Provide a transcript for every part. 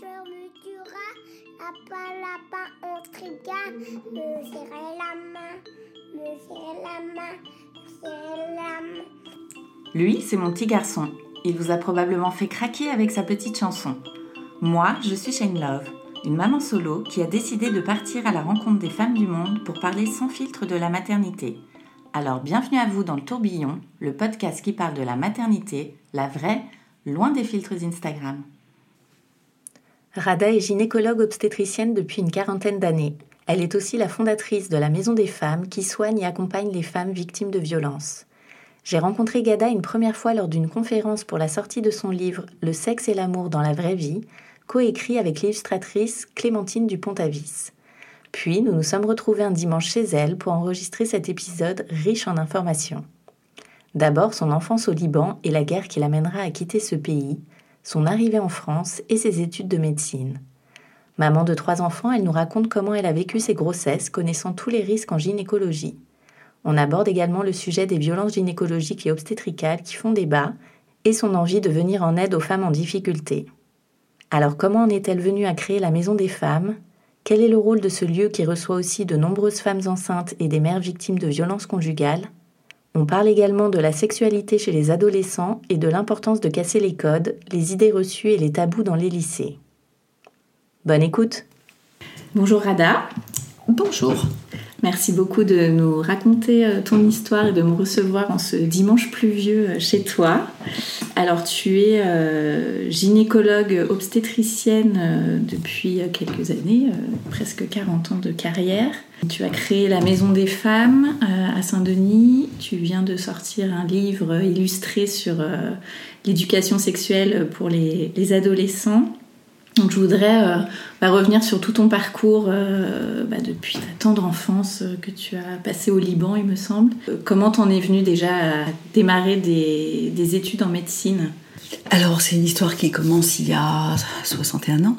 murmura, là-bas, on tribia, me serrait la main, me serrait la main, me serrait la main. Lui, c'est mon petit garçon. Il vous a probablement fait craquer avec sa petite chanson. Moi, je suis Shane Love, une maman solo qui a décidé de partir à la rencontre des femmes du monde pour parler sans filtre de la maternité. Alors bienvenue à vous dans le tourbillon, le podcast qui parle de la maternité, la vraie, loin des filtres Instagram. Rada est gynécologue obstétricienne depuis une 40aine d'années. Elle est aussi la fondatrice de la Maison des Femmes qui soigne et accompagne les femmes victimes de violences. J'ai rencontré Ghada une première fois lors d'une conférence pour la sortie de son livre « Le sexe et l'amour dans la vraie vie », coécrit avec l'illustratrice Clémentine du Pontavice. Puis, nous nous sommes retrouvés un dimanche chez elle pour enregistrer cet épisode riche en informations. D'abord, son enfance au Liban et la guerre qui l'amènera à quitter ce pays, son arrivée en France et ses études de médecine. Maman de 3 enfants, elle nous raconte comment elle a vécu ses grossesses, connaissant tous les risques en gynécologie. On aborde également le sujet des violences gynécologiques et obstétricales qui font débat et son envie de venir en aide aux femmes en difficulté. Alors comment en est-elle venue à créer la Maison des Femmes ? Quel est le rôle de ce lieu qui reçoit aussi de nombreuses femmes enceintes et des mères victimes de violences conjugales ? On parle également de la sexualité chez les adolescents et de l'importance de casser les codes, les idées reçues et les tabous dans les lycées. Bonne écoute ! Bonjour Rada. Bonjour. Merci beaucoup de nous raconter ton histoire et de me recevoir en ce dimanche pluvieux chez toi. Alors, tu es gynécologue obstétricienne depuis quelques années, presque 40 ans de carrière. Tu as créé la Maison des Femmes à Saint-Denis. Tu viens de sortir un livre illustré sur l'éducation sexuelle pour les adolescents. Donc je voudrais revenir sur tout ton parcours depuis ta tendre enfance que tu as passée au Liban, il me semble. Comment t'en es venue déjà à démarrer des études en médecine ? Alors c'est une histoire qui commence il y a 61 ans,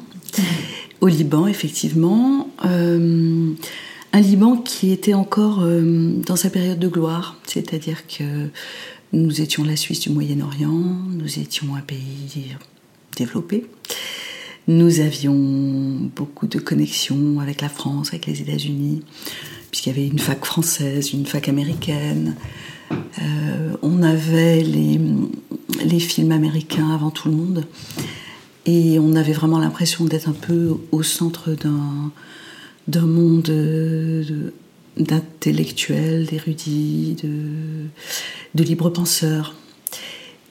au Liban effectivement. Un Liban qui était encore dans sa période de gloire, c'est-à-dire que nous étions la Suisse du Moyen-Orient, nous étions un pays développé. Nous avions beaucoup de connexions avec la France, avec les États-Unis, puisqu'il y avait une fac française, une fac américaine. On avait les films américains avant tout le monde. Et on avait vraiment l'impression d'être un peu au centre d'un monde d'intellectuels, d'érudits, de libres penseurs.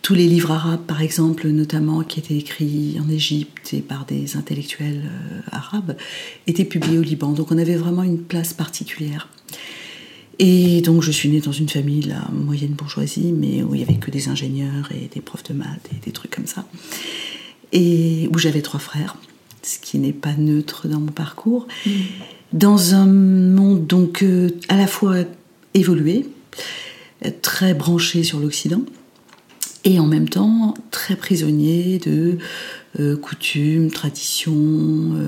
Tous les livres arabes, par exemple, notamment, qui étaient écrits en Égypte et par des intellectuels arabes, étaient publiés au Liban. Donc on avait vraiment une place particulière. Et donc je suis née dans une famille, la moyenne bourgeoisie, mais où il n'y avait que des ingénieurs et des profs de maths et des trucs comme ça. Et où j'avais 3 frères, ce qui n'est pas neutre dans mon parcours. Dans un monde donc à la fois évolué, très branché sur l'Occident, et en même temps très prisonnier de coutumes, traditions,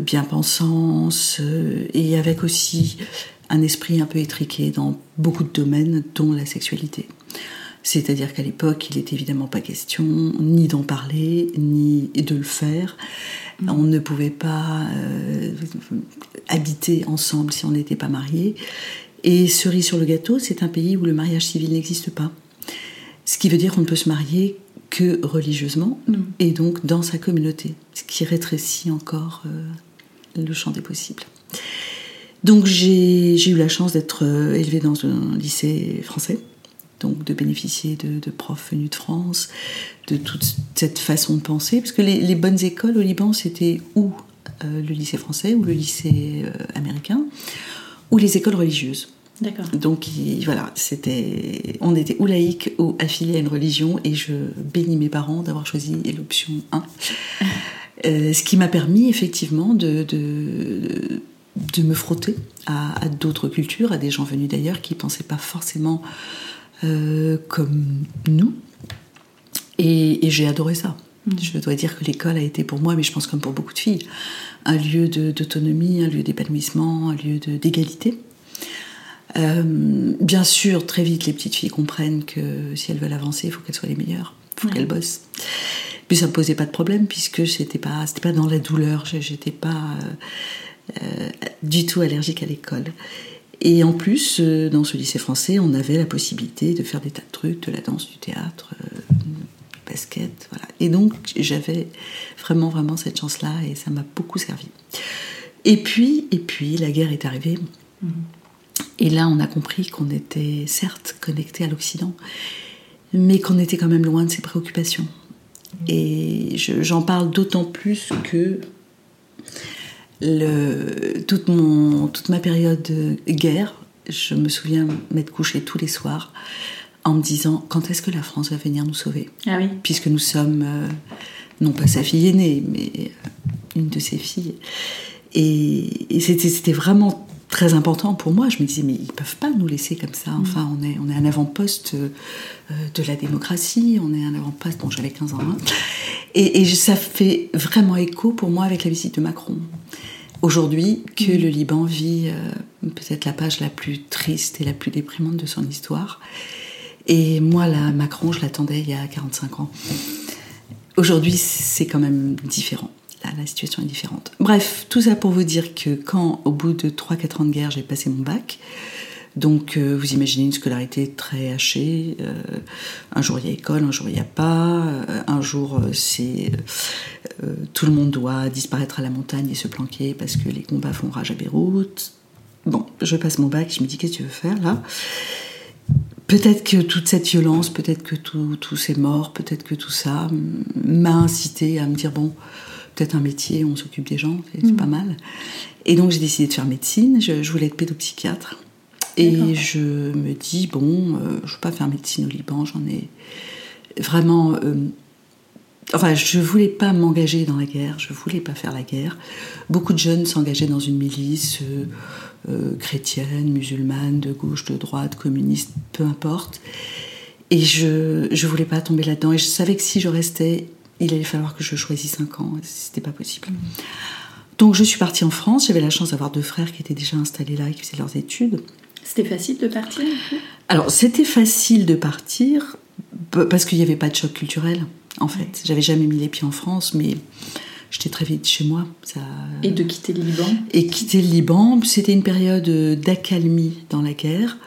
bien-pensance, et avec aussi un esprit un peu étriqué dans beaucoup de domaines, dont la sexualité. C'est-à-dire qu'à l'époque, il n'était évidemment pas question ni d'en parler, ni de le faire. On ne pouvait pas habiter ensemble si on n'était pas mariés. Et cerise sur le gâteau, c'est un pays où le mariage civil n'existe pas. Ce qui veut dire qu'on ne peut se marier que religieusement, et donc dans sa communauté, ce qui rétrécit encore le champ des possibles. Donc j'ai eu la chance d'être élevée dans un lycée français, donc de bénéficier de profs venus de France, de toute cette façon de penser, parce que les bonnes écoles au Liban, c'était ou le lycée français, ou le lycée américain, ou les écoles religieuses. D'accord. Donc voilà, on était ou laïque ou affilié à une religion, et je bénis mes parents d'avoir choisi l'option 1. Ce qui m'a permis effectivement de me frotter à d'autres cultures, à des gens venus d'ailleurs qui ne pensaient pas forcément comme nous. Et j'ai adoré ça. Je dois dire que l'école a été pour moi, mais je pense comme pour beaucoup de filles, un lieu d'autonomie, un lieu d'épanouissement, un lieu d'égalité. Bien sûr, très vite, les petites filles comprennent que si elles veulent avancer, il faut qu'elles soient les meilleures, il faut qu'elles bossent. Puis ça me posait pas de problème puisque c'était pas dans la douleur, j'étais pas du tout allergique à l'école. Et en plus, dans ce lycée français, on avait la possibilité de faire des tas de trucs, de la danse, du théâtre, du basket, voilà. Et donc j'avais vraiment cette chance-là et ça m'a beaucoup servi. Et puis la guerre est arrivée. Mmh. Et là, on a compris qu'on était certes connectés à l'Occident, mais qu'on était quand même loin de ses préoccupations. Et j'en parle d'autant plus que toute ma période de guerre, je me souviens m'être couchée tous les soirs en me disant quand est-ce que la France va venir nous sauver ? Ah oui. Puisque nous sommes, non pas sa fille aînée, mais une de ses filles. Et c'était vraiment très important pour moi. Je me disais, mais ils ne peuvent pas nous laisser comme ça. Enfin, on est un avant-poste de la démocratie, on est un avant-poste... Bon, j'avais 15 ans. Hein. Et ça fait vraiment écho pour moi avec la visite de Macron. Aujourd'hui, que le Liban vit peut-être la page la plus triste et la plus déprimante de son histoire. Et moi, là, Macron, je l'attendais il y a 45 ans. Aujourd'hui, c'est quand même différent. Là, la situation est différente. Bref, tout ça pour vous dire que quand, au bout de 3-4 ans de guerre, j'ai passé mon bac, donc vous imaginez une scolarité très hachée, un jour il y a école, un jour il n'y a pas, un jour c'est... tout le monde doit disparaître à la montagne et se planquer parce que les combats font rage à Beyrouth. Bon, je passe mon bac, je me dis, qu'est-ce que tu veux faire, là ? Peut-être que toute cette violence, peut-être que tous ces morts, peut-être que tout ça m'a incité à me dire, bon... peut-être un métier, on s'occupe des gens, c'est pas mal. Et donc j'ai décidé de faire médecine, je voulais être pédopsychiatre. Et d'accord. Je me dis, bon, je ne veux pas faire médecine au Liban, j'en ai vraiment... Enfin, je ne voulais pas m'engager dans la guerre, je ne voulais pas faire la guerre. Beaucoup de jeunes s'engageaient dans une milice chrétienne, musulmane, de gauche, de droite, communiste, peu importe. Et je ne voulais pas tomber là-dedans. Et je savais que si je restais... il allait falloir que je choisisse 5 ans, c'était pas possible. Donc je suis partie en France, j'avais la chance d'avoir 2 frères qui étaient déjà installés là et qui faisaient leurs études. C'était facile de partir ? Alors c'était facile de partir parce qu'il n'y avait pas de choc culturel en fait. Ouais. J'avais jamais mis les pieds en France, mais j'étais très vite chez moi. Ça... Et de quitter le Liban ? Et quitter le Liban, c'était une période d'accalmie dans la guerre.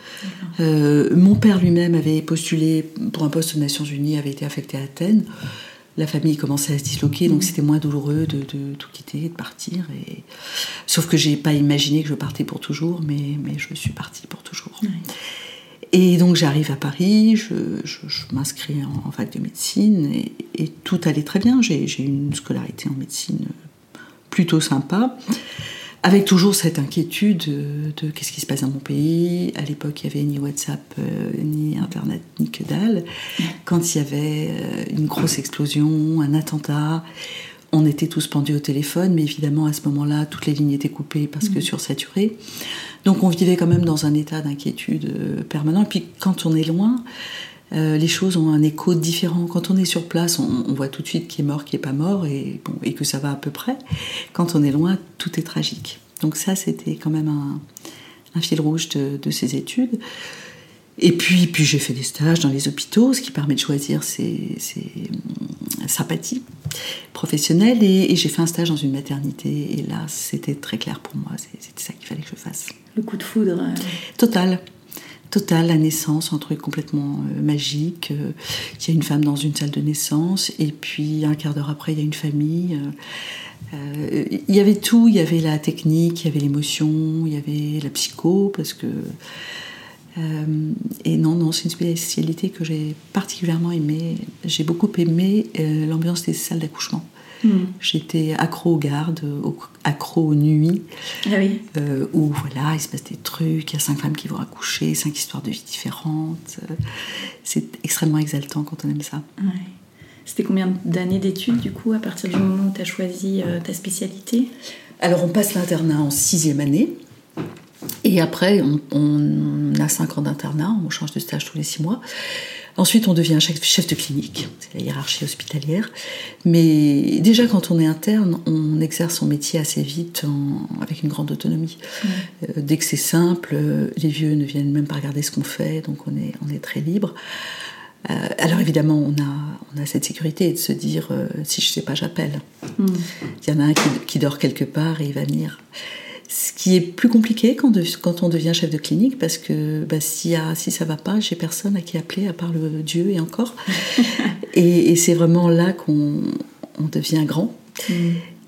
Mon père lui-même avait postulé pour un poste aux Nations Unies, avait été affecté à Athènes. La famille commençait à se disloquer, donc c'était moins douloureux de tout quitter, de partir. Et... Sauf que je n'ai pas imaginé que je partais pour toujours, mais je suis partie pour toujours. Oui. Et donc j'arrive à Paris, je m'inscris en fac de médecine, et tout allait très bien. J'ai une scolarité en médecine plutôt sympa, avec toujours cette inquiétude de qu'est-ce qui se passe dans mon pays. À l'époque, il n'y avait ni WhatsApp, ni Internet, ni que dalle. Quand il y avait une grosse explosion, un attentat, on était tous pendus au téléphone, mais évidemment, à ce moment-là, toutes les lignes étaient coupées parce que sursaturées. Donc on vivait quand même dans un état d'inquiétude permanent. Et puis quand on est loin, les choses ont un écho différent. Quand on est sur place, on voit tout de suite qui est mort, qui n'est pas mort, et que ça va à peu près. Quand on est loin, tout est tragique. Donc ça, c'était quand même un fil rouge de ces études. Et puis j'ai fait des stages dans les hôpitaux, ce qui permet de choisir ses sympathies professionnelles. Et j'ai fait un stage dans une maternité. Et là, c'était très clair pour moi. C'était ça qu'il fallait que je fasse. Le coup de foudre. Total, la naissance, un truc complètement magique. Il y a une femme dans une salle de naissance, et puis un quart d'heure après, il y a une famille. Il y avait tout, il y avait la technique, il y avait l'émotion, il y avait la psycho, parce que... et non, c'est une spécialité que j'ai particulièrement aimée. J'ai beaucoup aimé l'ambiance des salles d'accouchement. J'étais accro aux gardes, accro aux nuits, où voilà, il se passe des trucs, il y a 5 femmes qui vont accoucher, 5 histoires de vie différentes. C'est extrêmement exaltant quand on aime ça. Ouais. C'était combien d'années d'études du coup à partir du moment où tu as choisi ta spécialité ? Alors on passe l'internat en 6e année, et après on a 5 ans d'internat, on change de stage tous les 6 mois. Ensuite, on devient chef de clinique, c'est la hiérarchie hospitalière. Mais déjà, quand on est interne, on exerce son métier assez vite avec une grande autonomie. Dès que c'est simple, les vieux ne viennent même pas regarder ce qu'on fait, donc on est très libre. Alors évidemment, on a cette sécurité de se dire si je sais pas, j'appelle. Il y en a un qui dort quelque part et il va venir. Ce qui est plus compliqué quand on devient chef de clinique, parce que si ça va pas, j'ai personne à qui appeler à part le Dieu et encore. et c'est vraiment là qu'on devient grand.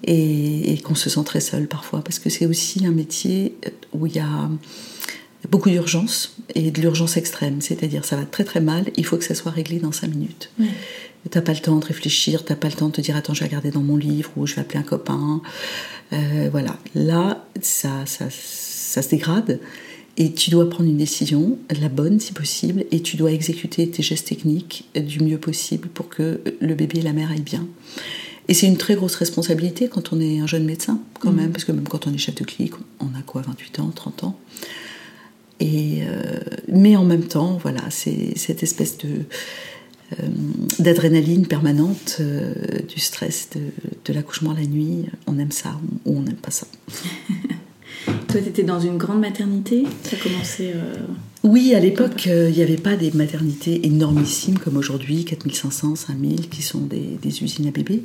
Et qu'on se sent très seul parfois, parce que c'est aussi un métier où il y a beaucoup d'urgence, et de l'urgence extrême, c'est-à-dire ça va très très mal, il faut que ça soit réglé dans 5 minutes. Ouais. T'as pas le temps de réfléchir, t'as pas le temps de te dire attends, je vais regarder dans mon livre, ou je vais appeler un copain. Voilà, là ça se dégrade, et tu dois prendre une décision, la bonne si possible, et tu dois exécuter tes gestes techniques du mieux possible pour que le bébé et la mère aillent bien. Et c'est une très grosse responsabilité quand on est un jeune médecin, quand même, parce que même quand on est chef de clinique, on a 28 ans, 30 ans. Mais en même temps, voilà, c'est cette espèce d'adrénaline permanente, du stress de l'accouchement la nuit. On aime ça ou on n'aime pas ça. Toi, t'étais dans une grande maternité ? Ça commençait... Oui, à l'époque, il n'y avait pas des maternités énormissimes comme aujourd'hui, 4500, 5000, qui sont des usines à bébés.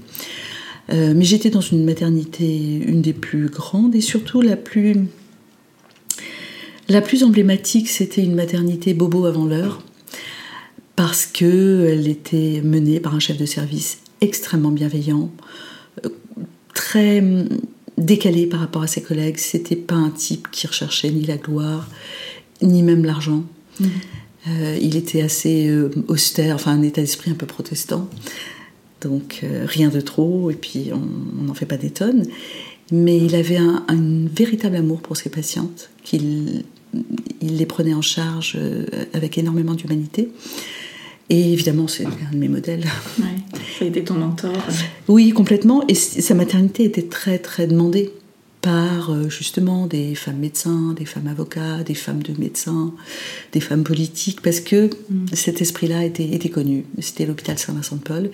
Mais j'étais dans une maternité, une des plus grandes, et surtout la plus emblématique, c'était une maternité bobo avant l'heure, parce qu'elle était menée par un chef de service extrêmement bienveillant, très... décalé par rapport à ses collègues. C'était pas un type qui recherchait ni la gloire, ni même l'argent. Il était assez austère, enfin un état d'esprit un peu protestant, donc rien de trop, et puis on n'en fait pas des tonnes, mais il avait un véritable amour pour ses patientes, qu'il les prenait en charge avec énormément d'humanité. Et évidemment, c'est un de mes modèles. Ouais, ça a été ton mentor. Oui, complètement. Et sa maternité était très, très demandée par, justement, des femmes médecins, des femmes avocats, des femmes de médecins, des femmes politiques, parce que cet esprit-là était connu. C'était l'hôpital Saint-Vincent-de-Paul,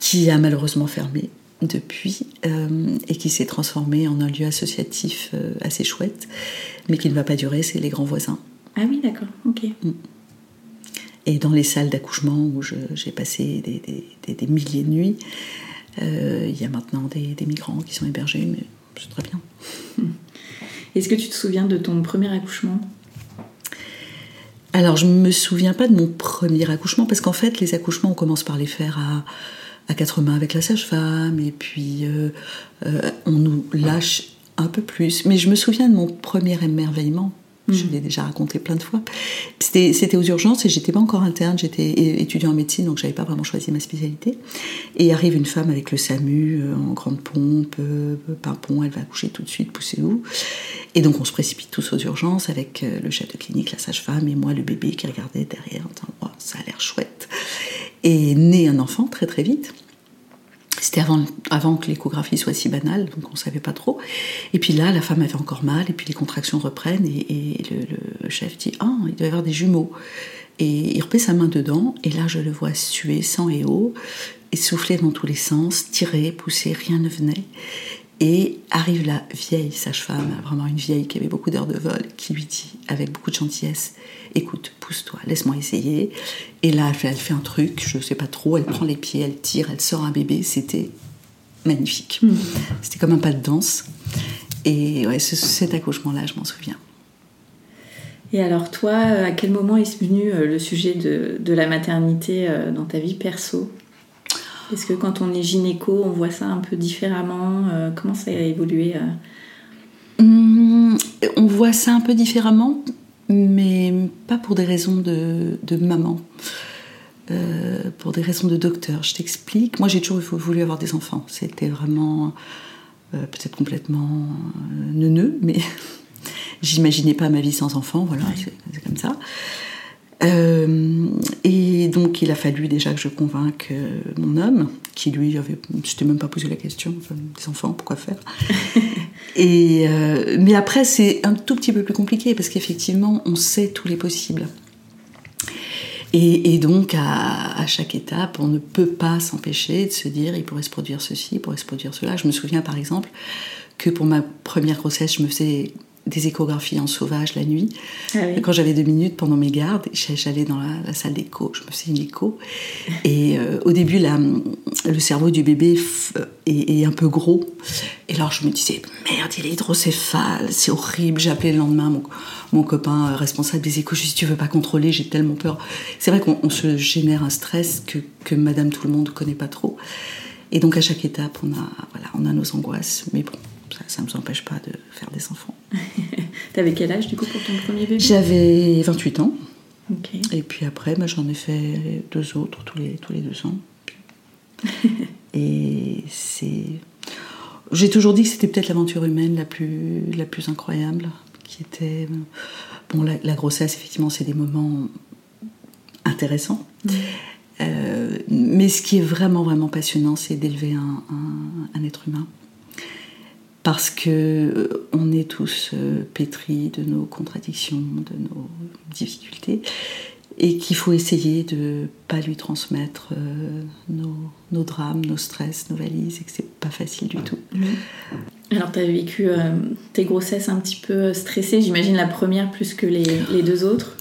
qui a malheureusement fermé depuis, et qui s'est transformé en un lieu associatif assez chouette, mais qui ne va pas durer, c'est les grands voisins. Ah oui, d'accord, ok. Et dans les salles d'accouchement où j'ai passé des milliers de nuits, il y a maintenant des migrants qui sont hébergés, mais c'est très bien. Est-ce que tu te souviens de ton premier accouchement ? Alors, je ne me souviens pas de mon premier accouchement, parce qu'en fait, les accouchements, on commence par les faire à quatre mains avec la sage-femme, et puis on nous lâche un peu plus. Mais je me souviens de mon premier émerveillement. Je l'ai déjà raconté plein de fois. C'était aux urgences, et j'étais pas encore interne, j'étais étudiante en médecine, donc j'avais pas vraiment choisi ma spécialité. Et arrive une femme avec le SAMU en grande pompe, pimpon, elle va accoucher tout de suite, poussez-vous. Et donc on se précipite tous aux urgences avec le chef de clinique, la sage-femme, et moi, le bébé qui regardait derrière, en disant oh, ça a l'air chouette. Et né un enfant très très vite. C'était avant que l'échographie soit si banale, donc on ne savait pas trop. Et puis là, la femme avait encore mal, et puis les contractions reprennent, et le chef dit « Ah, il doit y avoir des jumeaux ». Et il remet sa main dedans, et là, je le vois suer sang et eau, et souffler dans tous les sens, tirer, pousser, rien ne venait. Et arrive la vieille sage-femme, vraiment une vieille qui avait beaucoup d'heures de vol, qui lui dit avec beaucoup de gentillesse « Écoute, pousse-toi, laisse-moi essayer ». Et là, elle fait un truc, je ne sais pas trop, elle prend les pieds, elle tire, elle sort un bébé, c'était magnifique. C'était comme un pas de danse. Et ouais, cet accouchement-là, je m'en souviens. Et alors toi, à quel moment est venu le sujet de la maternité dans ta vie perso ? Est-ce que quand on est gynéco, on voit ça un peu différemment ? Comment ça a évolué ? On voit ça un peu différemment, mais pas pour des raisons de maman, pour des raisons de docteur. Je t'explique. Moi, j'ai toujours voulu avoir des enfants. C'était vraiment, peut-être complètement neuneux, mais j'imaginais pas ma vie sans enfants. Voilà, ouais. C'est comme ça. Et donc il a fallu déjà que je convainque mon homme, qui lui avait, je t'ai même pas posé la question, enfin, des enfants, pourquoi faire. Mais après c'est un tout petit peu plus compliqué, parce qu'effectivement on sait tous les possibles, et donc à chaque étape on ne peut pas s'empêcher de se dire il pourrait se produire ceci, il pourrait se produire cela. Je me souviens par exemple que pour ma première grossesse je me faisais des échographies en sauvage la nuit. Ah oui. Quand j'avais 2 minutes pendant mes gardes, j'allais dans la salle d'écho, je me faisais une écho. Et au début, le cerveau du bébé est un peu gros. Et alors je me disais, merde, il est hydrocéphale, c'est horrible. J'ai appelé le lendemain mon copain responsable des échos. Je lui ai dit, tu veux pas contrôler, j'ai tellement peur. C'est vrai qu'on se génère un stress que Madame Tout-le-Monde connaît pas trop. Et donc à chaque étape, on a nos angoisses. Mais bon. Ça ne nous empêche pas de faire des enfants. T'avais quel âge du coup pour ton premier bébé ? J'avais 28 ans. Okay. Et puis après, j'en ai fait 2 autres tous les 2 ans. Et c'est... J'ai toujours dit que c'était peut-être l'aventure humaine la plus incroyable, qui était... Bon, la grossesse, effectivement, c'est des moments intéressants. Mmh. Mais ce qui est vraiment, vraiment passionnant, c'est d'élever un être humain. Parce qu'on est tous pétris de nos contradictions, de nos difficultés, et qu'il faut essayer de ne pas lui transmettre nos drames, nos stress, nos valises, et que c'est pas facile du tout. Alors tu as vécu tes grossesses un petit peu stressées, j'imagine la première plus que les 2 autres ?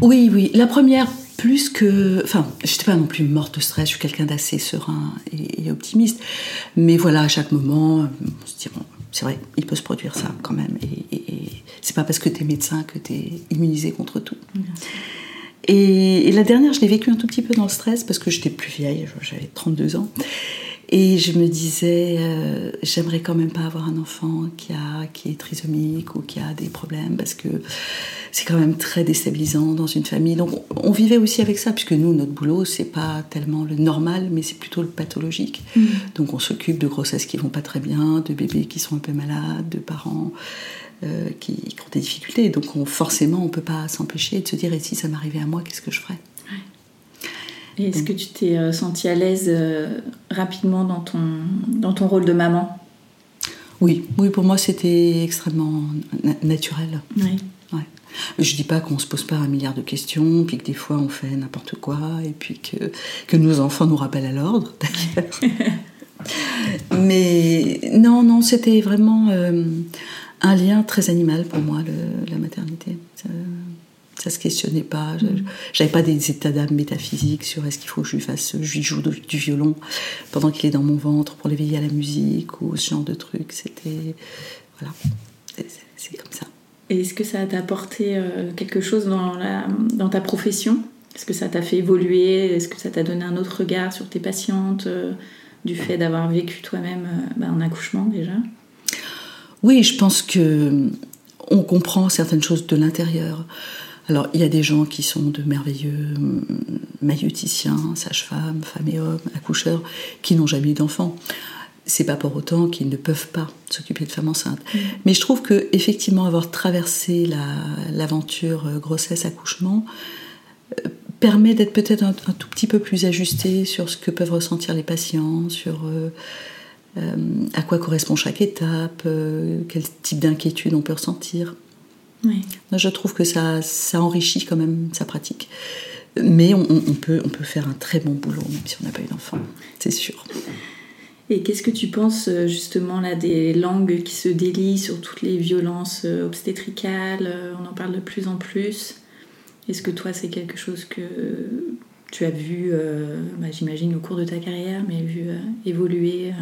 Oui, la première... Plus que... Enfin, je n'étais pas non plus morte de stress, je suis quelqu'un d'assez serein et optimiste. Mais à chaque moment, on se dit, bon, c'est vrai, il peut se produire ça quand même. Et c'est pas parce que tu es médecin que tu es immunisé contre tout. Et la dernière, je l'ai vécue un tout petit peu dans le stress parce que j'étais plus vieille, j'avais 32 ans. Et je me disais, j'aimerais quand même pas avoir un enfant qui est trisomique ou qui a des problèmes, parce que c'est quand même très déstabilisant dans une famille. Donc on vivait aussi avec ça, puisque nous, notre boulot, c'est pas tellement le normal, mais c'est plutôt le pathologique. Mmh. Donc on s'occupe de grossesses qui vont pas très bien, de bébés qui sont un peu malades, de parents qui ont des difficultés. Donc forcément, on peut pas s'empêcher de se dire, et si ça m'arrivait à moi, qu'est-ce que je ferais ? Et est-ce que tu t'es sentie à l'aise rapidement dans ton rôle de maman ? Oui, pour moi c'était extrêmement naturel. Oui. Ouais. Je dis pas qu'on se pose pas un milliard de questions, puis que des fois on fait n'importe quoi, et puis que nos enfants nous rappellent à l'ordre, d'ailleurs. Mais non, c'était vraiment un lien très animal pour moi, la maternité. Ça se questionnait pas. J'avais pas des états d'âme métaphysiques sur est-ce qu'il faut que je lui joue du violon pendant qu'il est dans mon ventre pour l'éveiller à la musique ou ce genre de trucs. C'était... Voilà. C'est comme ça. Et est-ce que ça t'a apporté quelque chose dans ta profession ? Est-ce que ça t'a fait évoluer ? Est-ce que ça t'a donné un autre regard sur tes patientes du fait d'avoir vécu toi-même un accouchement déjà ? Oui, je pense que on comprend certaines choses de l'intérieur. Alors, il y a des gens qui sont de merveilleux maïeuticiens, sages-femmes, femmes et hommes, accoucheurs, qui n'ont jamais eu d'enfants. C'est pas pour autant qu'ils ne peuvent pas s'occuper de femmes enceintes. Mmh. Mais je trouve que, effectivement, avoir traversé l'aventure grossesse-accouchement permet d'être peut-être un tout petit peu plus ajusté sur ce que peuvent ressentir les patients, sur à quoi correspond chaque étape, quel type d'inquiétude on peut ressentir. Oui. Je trouve que ça enrichit quand même sa pratique. Mais on peut faire un très bon boulot, même si on n'a pas eu d'enfant, c'est sûr. Et qu'est-ce que tu penses justement là des langues qui se délient sur toutes les violences obstétricales ? On en parle de plus en plus. Est-ce que toi, c'est quelque chose que tu as vu, j'imagine, au cours de ta carrière, mais vu évoluer ?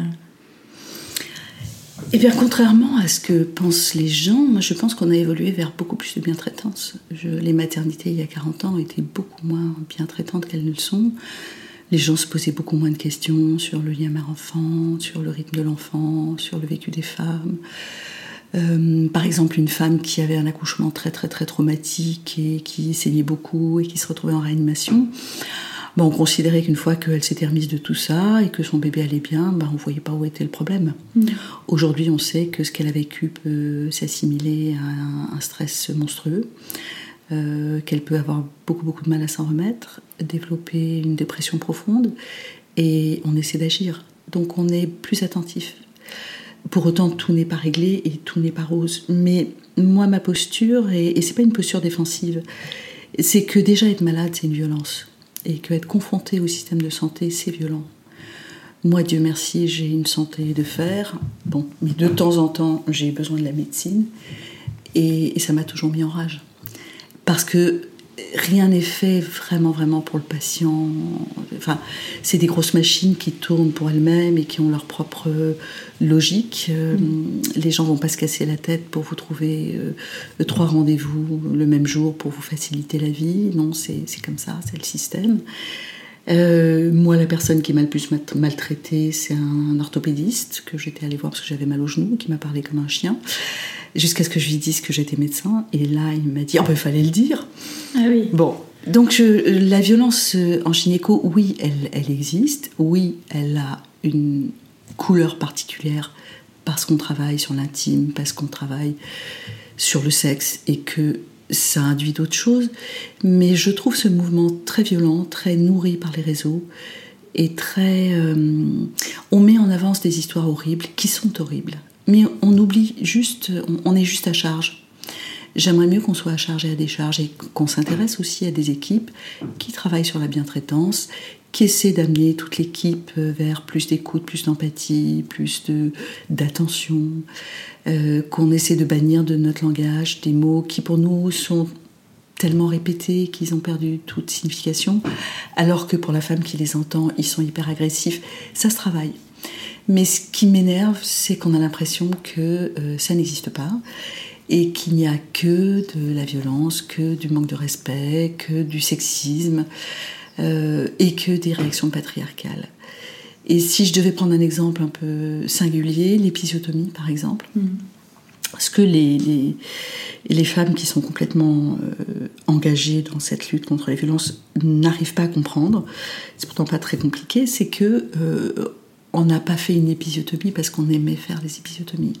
Eh bien, contrairement à ce que pensent les gens, moi je pense qu'on a évolué vers beaucoup plus de bientraitance. Les maternités, il y a 40 ans, étaient beaucoup moins bientraitantes qu'elles ne le sont. Les gens se posaient beaucoup moins de questions sur le lien mère-enfant, sur le rythme de l'enfant, sur le vécu des femmes. Par exemple, une femme qui avait un accouchement très très très traumatique et qui saignait beaucoup et qui se retrouvait en réanimation... on considérait qu'une fois qu'elle s'était remise de tout ça et que son bébé allait bien, on ne voyait pas où était le problème. Mmh. Aujourd'hui, on sait que ce qu'elle a vécu peut s'assimiler à un stress monstrueux, qu'elle peut avoir beaucoup, beaucoup de mal à s'en remettre, développer une dépression profonde, et on essaie d'agir. Donc on est plus attentif. Pour autant, tout n'est pas réglé et tout n'est pas rose. Mais moi, ma posture, et ce n'est pas une posture défensive, c'est que déjà être malade, c'est une violence. Et qu'être confronté au système de santé, c'est violent. Moi, Dieu merci, j'ai une santé de fer. Mais de temps en temps, j'ai besoin de la médecine. Et ça m'a toujours mis en rage. Parce que rien n'est fait vraiment pour le patient. Enfin, c'est des grosses machines qui tournent pour elles-mêmes et qui ont leur propre logique. Les gens vont pas se casser la tête pour vous trouver 3 rendez-vous le même jour pour vous faciliter la vie. Non, c'est comme ça, c'est le système. Moi, la personne qui m'a le plus maltraitée, c'est un orthopédiste que j'étais allée voir parce que j'avais mal au genou, qui m'a parlé comme un chien, jusqu'à ce que je lui dise que j'étais médecin. Et là, il m'a dit « Ah ben, il fallait le dire !» Ah oui. Bon, donc la violence en gynéco, oui, elle existe. Oui, elle a une couleur particulière parce qu'on travaille sur l'intime, parce qu'on travaille sur le sexe et que ça induit d'autres choses, mais je trouve ce mouvement très violent, très nourri par les réseaux, et très... on met en avance des histoires horribles, qui sont horribles, mais on oublie juste, on est juste à charge. J'aimerais mieux qu'on soit à charge et à décharge, et qu'on s'intéresse aussi à des équipes qui travaillent sur la bientraitance, qui essaient d'amener toute l'équipe vers plus d'écoute, plus d'empathie, plus d'attention, qu'on essaie de bannir de notre langage des mots qui pour nous sont tellement répétés qu'ils ont perdu toute signification, alors que pour la femme qui les entend, ils sont hyper agressifs. Ça se travaille. Mais ce qui m'énerve, c'est qu'on a l'impression que ça n'existe pas, et qu'il n'y a que de la violence, que du manque de respect, que du sexisme, et que des réactions patriarcales. Et si je devais prendre un exemple un peu singulier, l'épisiotomie par exemple, parce que les femmes qui sont complètement engagées dans cette lutte contre les violences n'arrivent pas à comprendre, c'est pourtant pas très compliqué, c'est que on n'a pas fait une épisiotomie parce qu'on aimait faire des épisiotomies.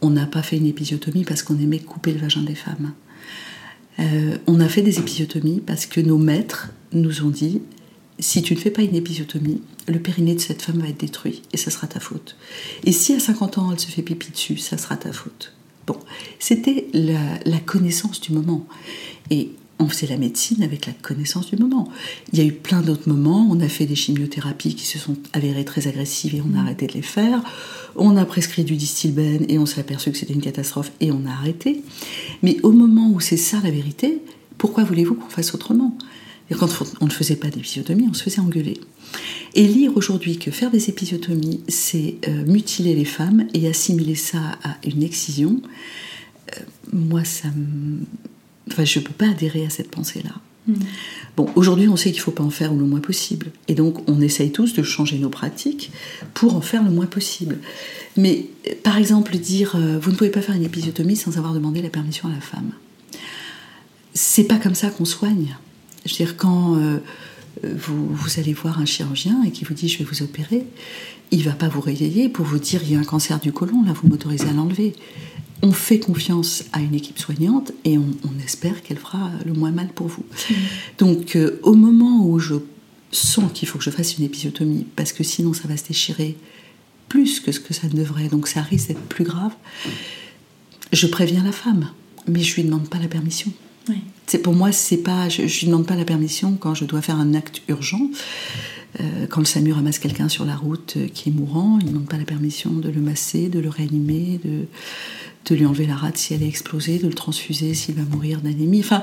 On n'a pas fait une épisiotomie parce qu'on aimait couper le vagin des femmes. On a fait des épisiotomies parce que nos maîtres nous ont dit « Si tu ne fais pas une épisiotomie, le périnée de cette femme va être détruit et ça sera ta faute. Et si à 50 ans elle se fait pipi dessus, ça sera ta faute. » Bon, c'était la connaissance du moment. Et on faisait la médecine avec la connaissance du moment. Il y a eu plein d'autres moments. On a fait des chimiothérapies qui se sont avérées très agressives et on a arrêté de les faire. On a prescrit du distilbène et on s'est aperçu que c'était une catastrophe et on a arrêté. Mais au moment où c'est ça la vérité, pourquoi voulez-vous qu'on fasse autrement ? Et quand on ne faisait pas d'épisiotomie, on se faisait engueuler. Et lire aujourd'hui que faire des épisiotomies, c'est mutiler les femmes et assimiler ça à une excision, moi ça me... Enfin, je ne peux pas adhérer à cette pensée-là. Bon, aujourd'hui, on sait qu'il ne faut pas en faire le moins possible. Et donc, on essaye tous de changer nos pratiques pour en faire le moins possible. Mais, par exemple, dire « Vous ne pouvez pas faire une épisiotomie sans avoir demandé la permission à la femme. » C'est pas comme ça qu'on soigne. Je veux dire, quand vous allez voir un chirurgien et qu'il vous dit « Je vais vous opérer », il ne va pas vous réveiller pour vous dire « Il y a un cancer du côlon, là, vous m'autorisez à l'enlever. » On fait confiance à une équipe soignante et on espère qu'elle fera le moins mal pour vous. Donc, au moment où je sens qu'il faut que je fasse une épisiotomie, parce que sinon ça va se déchirer plus que ce que ça ne devrait, donc ça risque d'être plus grave, je préviens la femme, mais je lui demande pas la permission. Oui. C'est, pour moi, c'est pas, je lui demande pas la permission quand je dois faire un acte urgent. Quand le SAMU ramasse quelqu'un sur la route qui est mourant, il ne demande pas la permission de le masser, de le réanimer, de lui enlever la rate si elle est explosée, de le transfuser s'il va mourir d'anémie. Enfin,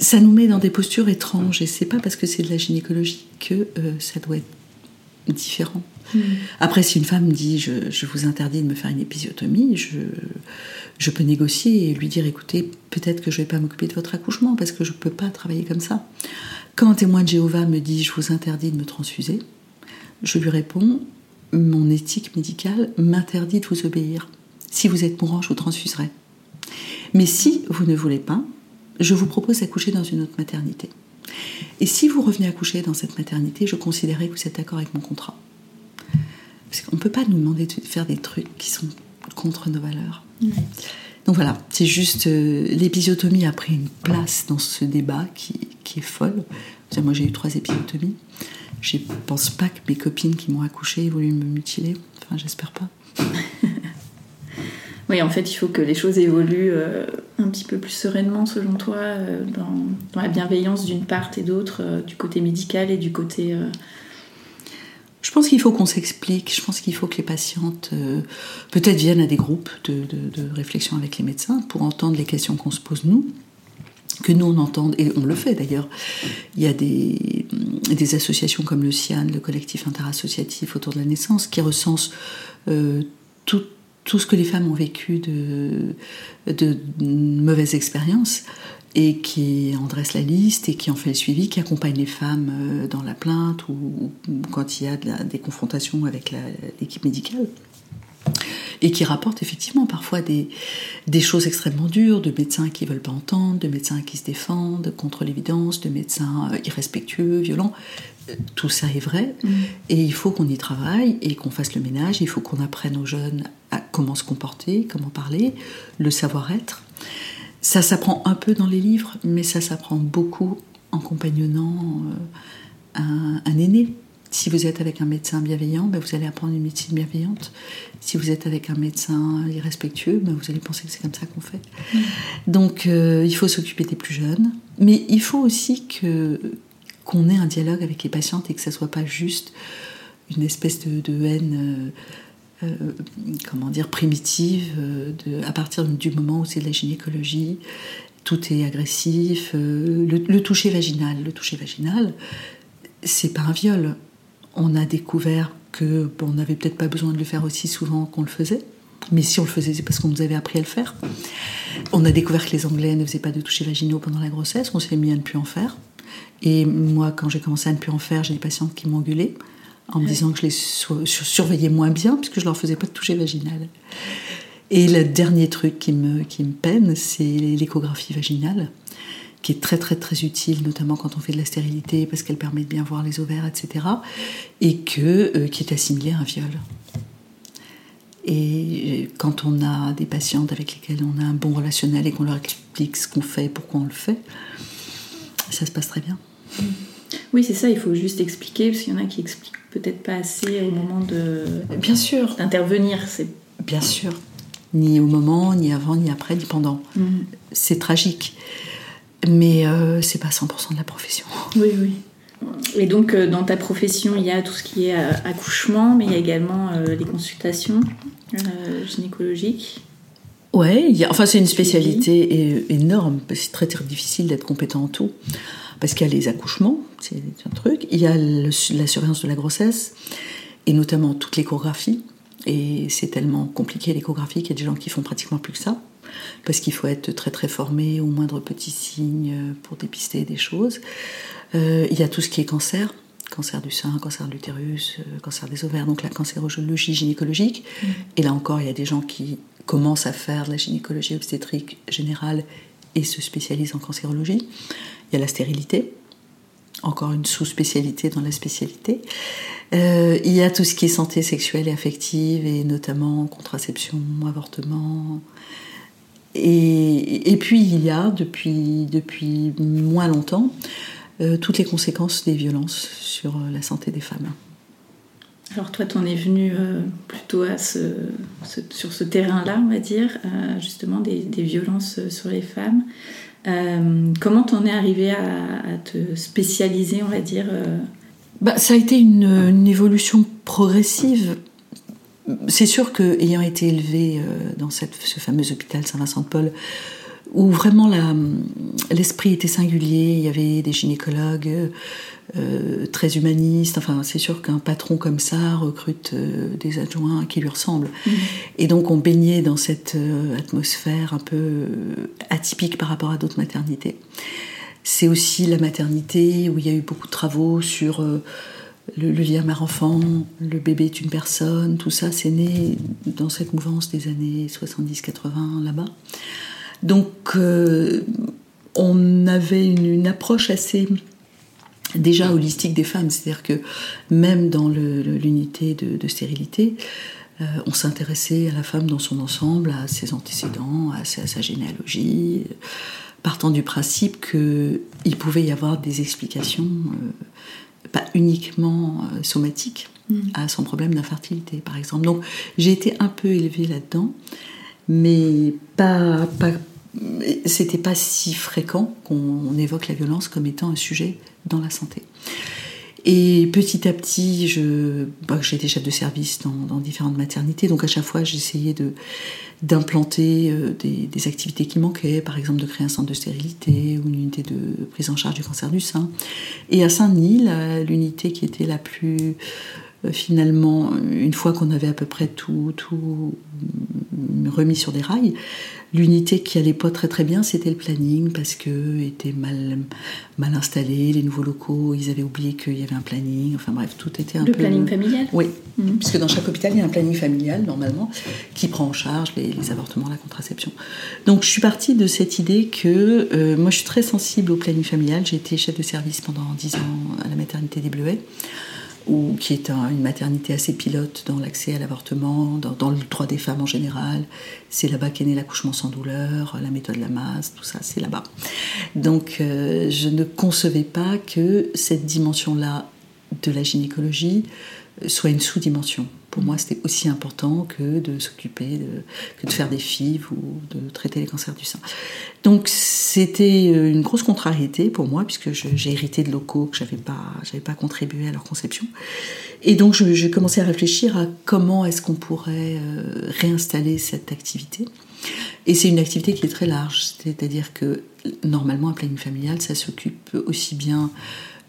ça nous met dans des postures étranges et c'est pas parce que c'est de la gynécologie que ça doit être différent. Après, si une femme dit je vous interdis de me faire une épisiotomie, je peux négocier et lui dire écoutez, peut-être que je vais pas m'occuper de votre accouchement parce que je peux pas travailler comme ça. Quand un témoin de Jéhovah me dit je vous interdis de me transfuser, je lui réponds mon éthique médicale m'interdit de vous obéir. Si vous êtes mourant, je vous transfuserai. Mais si vous ne voulez pas, je vous propose d'accoucher dans une autre maternité. Et si vous revenez accoucher dans cette maternité, je considérerai que vous êtes d'accord avec mon contrat. Parce qu'on ne peut pas nous demander de faire des trucs qui sont contre nos valeurs. Donc voilà, c'est juste... l'épisiotomie a pris une place dans ce débat qui est folle. C'est-à-dire, moi, j'ai eu 3 épisiotomies. Je ne pense pas que mes copines qui m'ont accouchée aient voulu me mutiler. Enfin, j'espère pas. Oui, en fait, il faut que les choses évoluent un petit peu plus sereinement, selon toi, dans la bienveillance d'une part et d'autre, du côté médical et du côté... Je pense qu'il faut qu'on s'explique, je pense qu'il faut que les patientes peut-être viennent à des groupes de réflexion avec les médecins pour entendre les questions qu'on se pose nous, que nous on entende, et on le fait d'ailleurs. Il y a des associations comme le CIAN, le collectif interassociatif autour de la naissance, qui recensent tout ce que les femmes ont vécu de mauvaises expériences, et qui en dresse la liste et qui en fait le suivi, qui accompagne les femmes dans la plainte ou quand il y a des confrontations avec l'équipe médicale, et qui rapporte effectivement parfois des choses extrêmement dures, de médecins qui ne veulent pas entendre, de médecins qui se défendent contre l'évidence, de médecins irrespectueux, violents. Tout ça est vrai, et il faut qu'on y travaille et qu'on fasse le ménage, il faut qu'on apprenne aux jeunes à comment se comporter, comment parler, le savoir-être. Ça s'apprend un peu dans les livres, mais ça s'apprend beaucoup en compagnonnant un aîné. Si vous êtes avec un médecin bienveillant, ben vous allez apprendre une médecine bienveillante. Si vous êtes avec un médecin irrespectueux, ben vous allez penser que c'est comme ça qu'on fait. Donc il faut s'occuper des plus jeunes, mais il faut aussi qu'on ait un dialogue avec les patientes et que ça soit pas juste une espèce de haine primitive, à partir du moment où c'est de la gynécologie, tout est agressif, le toucher vaginal, c'est pas un viol. On a découvert que on n'avait peut-être pas besoin de le faire aussi souvent qu'on le faisait, mais si on le faisait, c'est parce qu'on nous avait appris à le faire. On a découvert que les Anglais ne faisaient pas de toucher vaginaux pendant la grossesse, on s'est mis à ne plus en faire, et moi quand j'ai commencé à ne plus en faire, j'ai des patientes qui m'ont engueulée en me disant que je les surveillais moins bien puisque je leur faisais pas de toucher vaginal. Et le dernier truc qui me peine, c'est l'échographie vaginale, qui est très très très utile, notamment quand on fait de la stérilité, parce qu'elle permet de bien voir les ovaires, etc., et qui est assimilée à un viol. Et quand on a des patientes avec lesquelles on a un bon relationnel et qu'on leur explique ce qu'on fait, pourquoi on le fait, ça se passe très bien. Oui, c'est ça, il faut juste expliquer, parce qu'il y en a qui expliquent peut-être pas assez au moment d'intervenir. C'est... Bien sûr, ni au moment, ni avant, ni après, ni pendant. C'est tragique, mais c'est pas 100% de la profession. Oui, oui. Et donc, dans ta profession, il y a tout ce qui est accouchement, mais il y a également les consultations gynécologiques. Oui, c'est une spécialité énorme, c'est très, très difficile d'être compétent en tout. Parce qu'il y a les accouchements, c'est un truc, il y a la surveillance de la grossesse, et notamment toute l'échographie, et c'est tellement compliqué l'échographie qu'il y a des gens qui font pratiquement plus que ça, parce qu'il faut être très très formé au moindre petit signe pour dépister des choses. Il y a tout ce qui est cancer du sein, cancer de l'utérus, cancer des ovaires, donc la cancérologie gynécologique, et là encore il y a des gens qui commencent à faire de la gynécologie obstétrique générale et se spécialisent en cancérologie. Il y a la stérilité, encore une sous-spécialité dans la spécialité. Il y a tout ce qui est santé sexuelle et affective, et notamment contraception, avortement. Et puis il y a, depuis moins longtemps, toutes les conséquences des violences sur la santé des femmes. Alors toi, t'en es venue plutôt à sur ce terrain-là, on va dire, justement des violences sur les femmes. Comment t'en es arrivée à te spécialiser, on va dire ? Ça a été une évolution progressive. C'est sûr qu'ayant été élevée dans ce fameux hôpital Saint-Vincent-de-Paul, où vraiment l'esprit était singulier, il y avait des gynécologues très humanistes, enfin c'est sûr qu'un patron comme ça recrute des adjoints qui lui ressemblent. Et donc on baignait dans cette atmosphère un peu atypique par rapport à d'autres maternités. C'est aussi la maternité où il y a eu beaucoup de travaux sur le lien mère-enfant, le bébé est une personne, tout ça c'est né dans cette mouvance des années 70-80 là-bas. Donc, on avait une approche assez déjà holistique des femmes, c'est-à-dire que même dans l'unité de stérilité, on s'intéressait à la femme dans son ensemble, à ses antécédents, à sa généalogie, partant du principe qu'il pouvait y avoir des explications pas uniquement somatiques à son problème d'infertilité, par exemple. Donc, j'ai été un peu élevée là-dedans. Mais c'était pas si fréquent qu'on évoque la violence comme étant un sujet dans la santé. Et petit à petit, j'étais chef de service dans différentes maternités, donc à chaque fois j'essayais d'implanter des activités qui manquaient, par exemple de créer un centre de stérilité ou une unité de prise en charge du cancer du sein. Et à Saint-Denis, l'unité qui était la plus... Finalement, une fois qu'on avait à peu près tout remis sur des rails, l'unité qui allait pas très très bien, c'était le planning, parce que était mal installé, les nouveaux locaux, ils avaient oublié qu'il y avait un planning, enfin bref, tout était un peu... Le planning familial ? Oui, puisque dans chaque hôpital, il y a un planning familial, normalement, qui prend en charge les avortements, la contraception. Donc je suis partie de cette idée que... moi, je suis très sensible au planning familial, j'ai été chef de service pendant 10 ans à la maternité des Bleuets, qui est une maternité assez pilote dans l'accès à l'avortement, dans le droit des femmes en général. C'est là-bas qu'est né l'accouchement sans douleur, la méthode Lamaze, tout ça, c'est là-bas. Donc je ne concevais pas que cette dimension-là de la gynécologie soit une sous-dimension. Pour moi, c'était aussi important que de s'occuper, que de faire des fives ou de traiter les cancers du sein. Donc, c'était une grosse contrariété pour moi, puisque j'ai hérité de locaux que j'avais pas contribué à leur conception. Et donc, j'ai commencé à réfléchir à comment est-ce qu'on pourrait réinstaller cette activité. Et c'est une activité qui est très large, c'est-à-dire que, normalement, un planning familial, ça s'occupe aussi bien...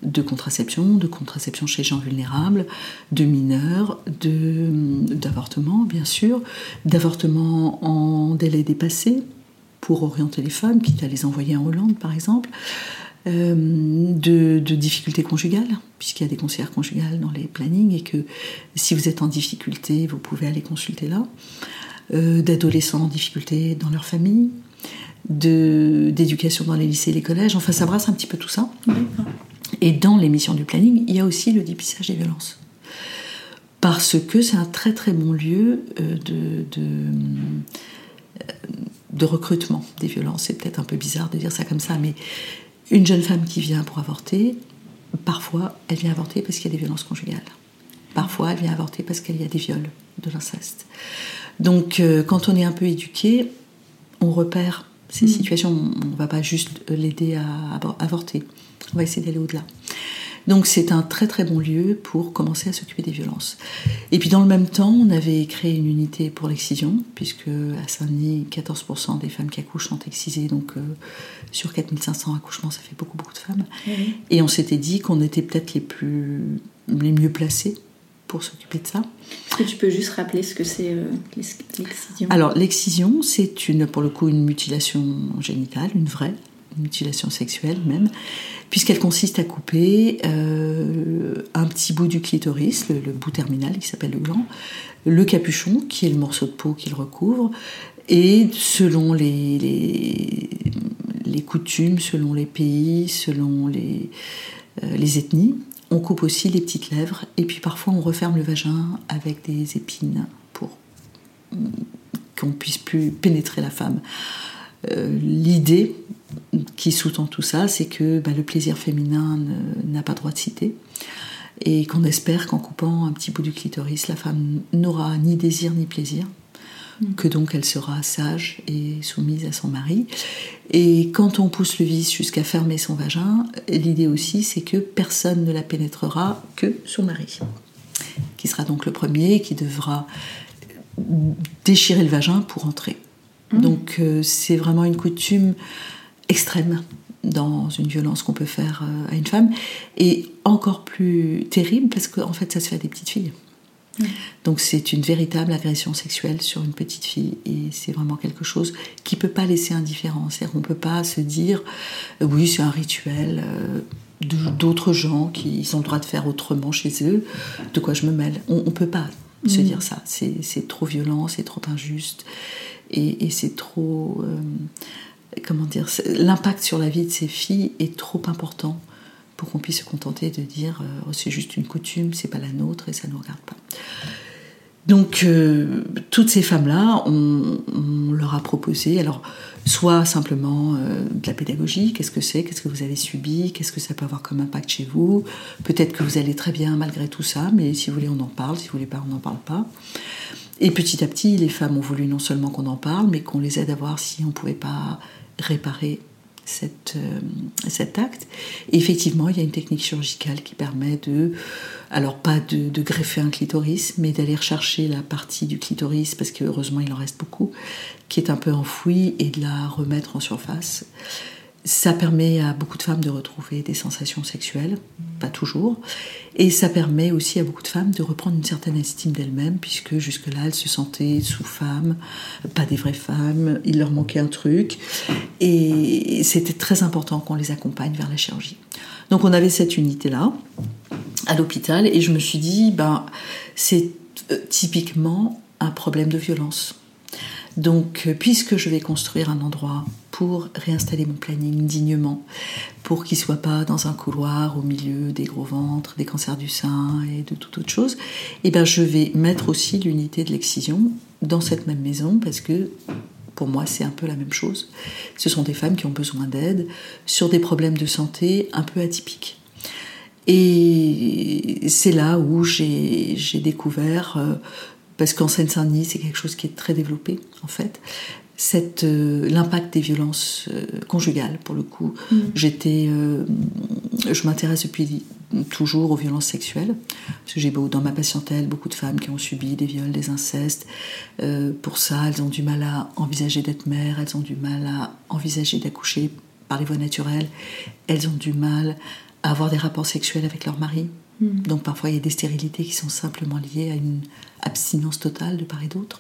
de contraception chez gens vulnérables, de mineurs, d'avortement, bien sûr, d'avortement en délai dépassé, pour orienter les femmes, quitte à les envoyer en Hollande, par exemple, de difficultés conjugales, puisqu'il y a des conseillères conjugales dans les plannings, et que si vous êtes en difficulté, vous pouvez aller consulter là, d'adolescents en difficulté dans leur famille, d'éducation dans les lycées et les collèges, enfin ça brasse un petit peu tout ça. Et dans les missions du planning, il y a aussi le dépistage des violences. Parce que c'est un très très bon lieu de recrutement des violences. C'est peut-être un peu bizarre de dire ça comme ça, mais une jeune femme qui vient pour avorter, parfois elle vient avorter parce qu'il y a des violences conjugales. Parfois elle vient avorter parce qu'il y a des viols, de l'inceste. Donc quand on est un peu éduqué, on repère ces situations. On ne va pas juste l'aider à avorter. On va essayer d'aller au-delà. Donc c'est un très très bon lieu pour commencer à s'occuper des violences. Et puis dans le même temps, on avait créé une unité pour l'excision, puisque à Saint-Denis, 14% des femmes qui accouchent sont excisées, donc sur 4500 accouchements, ça fait beaucoup beaucoup de femmes. Et on s'était dit qu'on était peut-être les mieux placés pour s'occuper de ça. Est-ce que tu peux juste rappeler ce que c'est l'excision ? Alors l'excision, c'est pour le coup une mutilation génitale, une vraie, mutilation sexuelle même, puisqu'elle consiste à couper un petit bout du clitoris, le bout terminal qui s'appelle le gland, le capuchon qui est le morceau de peau qui le recouvre, et selon les coutumes, selon les pays, selon les ethnies, on coupe aussi les petites lèvres, et puis parfois on referme le vagin avec des épines pour qu'on puisse plus pénétrer la femme. L'idée qui sous-tend tout ça, c'est que le plaisir féminin n'a pas droit de citer, et qu'on espère qu'en coupant un petit bout du clitoris, la femme n'aura ni désir ni plaisir, que donc elle sera sage et soumise à son mari. Et quand on pousse le vice jusqu'à fermer son vagin, l'idée aussi c'est que personne ne la pénétrera que son mari, qui sera donc le premier, qui devra déchirer le vagin pour entrer. Donc c'est vraiment une coutume extrême dans une violence qu'on peut faire à une femme, et encore plus terrible parce qu'en fait ça se fait à des petites filles. Donc c'est une véritable agression sexuelle sur une petite fille, et c'est vraiment quelque chose qui peut pas laisser indifférent. C'est-à-dire qu'on peut pas se dire oui, c'est un rituel d'autres gens qui ont le droit de faire autrement chez eux, de quoi je me mêle. On peut pas se dire ça, c'est trop violent, c'est trop injuste, et c'est trop l'impact sur la vie de ces filles est trop important pour qu'on puisse se contenter de dire c'est juste une coutume, c'est pas la nôtre et ça nous regarde pas. Donc toutes ces femmes-là, on leur a proposé, alors soit simplement de la pédagogie, qu'est-ce que c'est, qu'est-ce que vous avez subi, qu'est-ce que ça peut avoir comme impact chez vous, peut-être que vous allez très bien malgré tout ça, mais si vous voulez on en parle, si vous voulez pas on n'en parle pas. Et petit à petit, les femmes ont voulu non seulement qu'on en parle, mais qu'on les aide à voir si on pouvait pas réparer cet acte. Et effectivement, il y a une technique chirurgicale qui permet pas de greffer un clitoris, mais d'aller rechercher la partie du clitoris, parce que heureusement il en reste beaucoup, qui est un peu enfouie, et de la remettre en surface. Ça permet à beaucoup de femmes de retrouver des sensations sexuelles, pas toujours, et ça permet aussi à beaucoup de femmes de reprendre une certaine estime d'elles-mêmes, puisque jusque-là, elles se sentaient sous femmes, pas des vraies femmes, il leur manquait un truc, et c'était très important qu'on les accompagne vers la chirurgie. Donc on avait cette unité-là, à l'hôpital, et je me suis dit, c'est typiquement un problème de violence. Donc, puisque je vais construire un endroit pour réinstaller mon planning dignement, pour qu'il ne soit pas dans un couloir au milieu des gros ventres, des cancers du sein et de toute autre chose, je vais mettre aussi l'unité de l'excision dans cette même maison, parce que pour moi, c'est un peu la même chose. Ce sont des femmes qui ont besoin d'aide sur des problèmes de santé un peu atypiques. Et c'est là où j'ai découvert... parce qu'en Seine-Saint-Denis, c'est quelque chose qui est très développé, en fait. L'impact des violences conjugales, pour le coup. Je m'intéresse depuis toujours aux violences sexuelles, parce que j'ai dans ma patientèle beaucoup de femmes qui ont subi des viols, des incestes. Pour ça, elles ont du mal à envisager d'être mères, elles ont du mal à envisager d'accoucher par les voies naturelles, elles ont du mal à avoir des rapports sexuels avec leur mari. Donc parfois il y a des stérilités qui sont simplement liées à une abstinence totale de part et d'autre.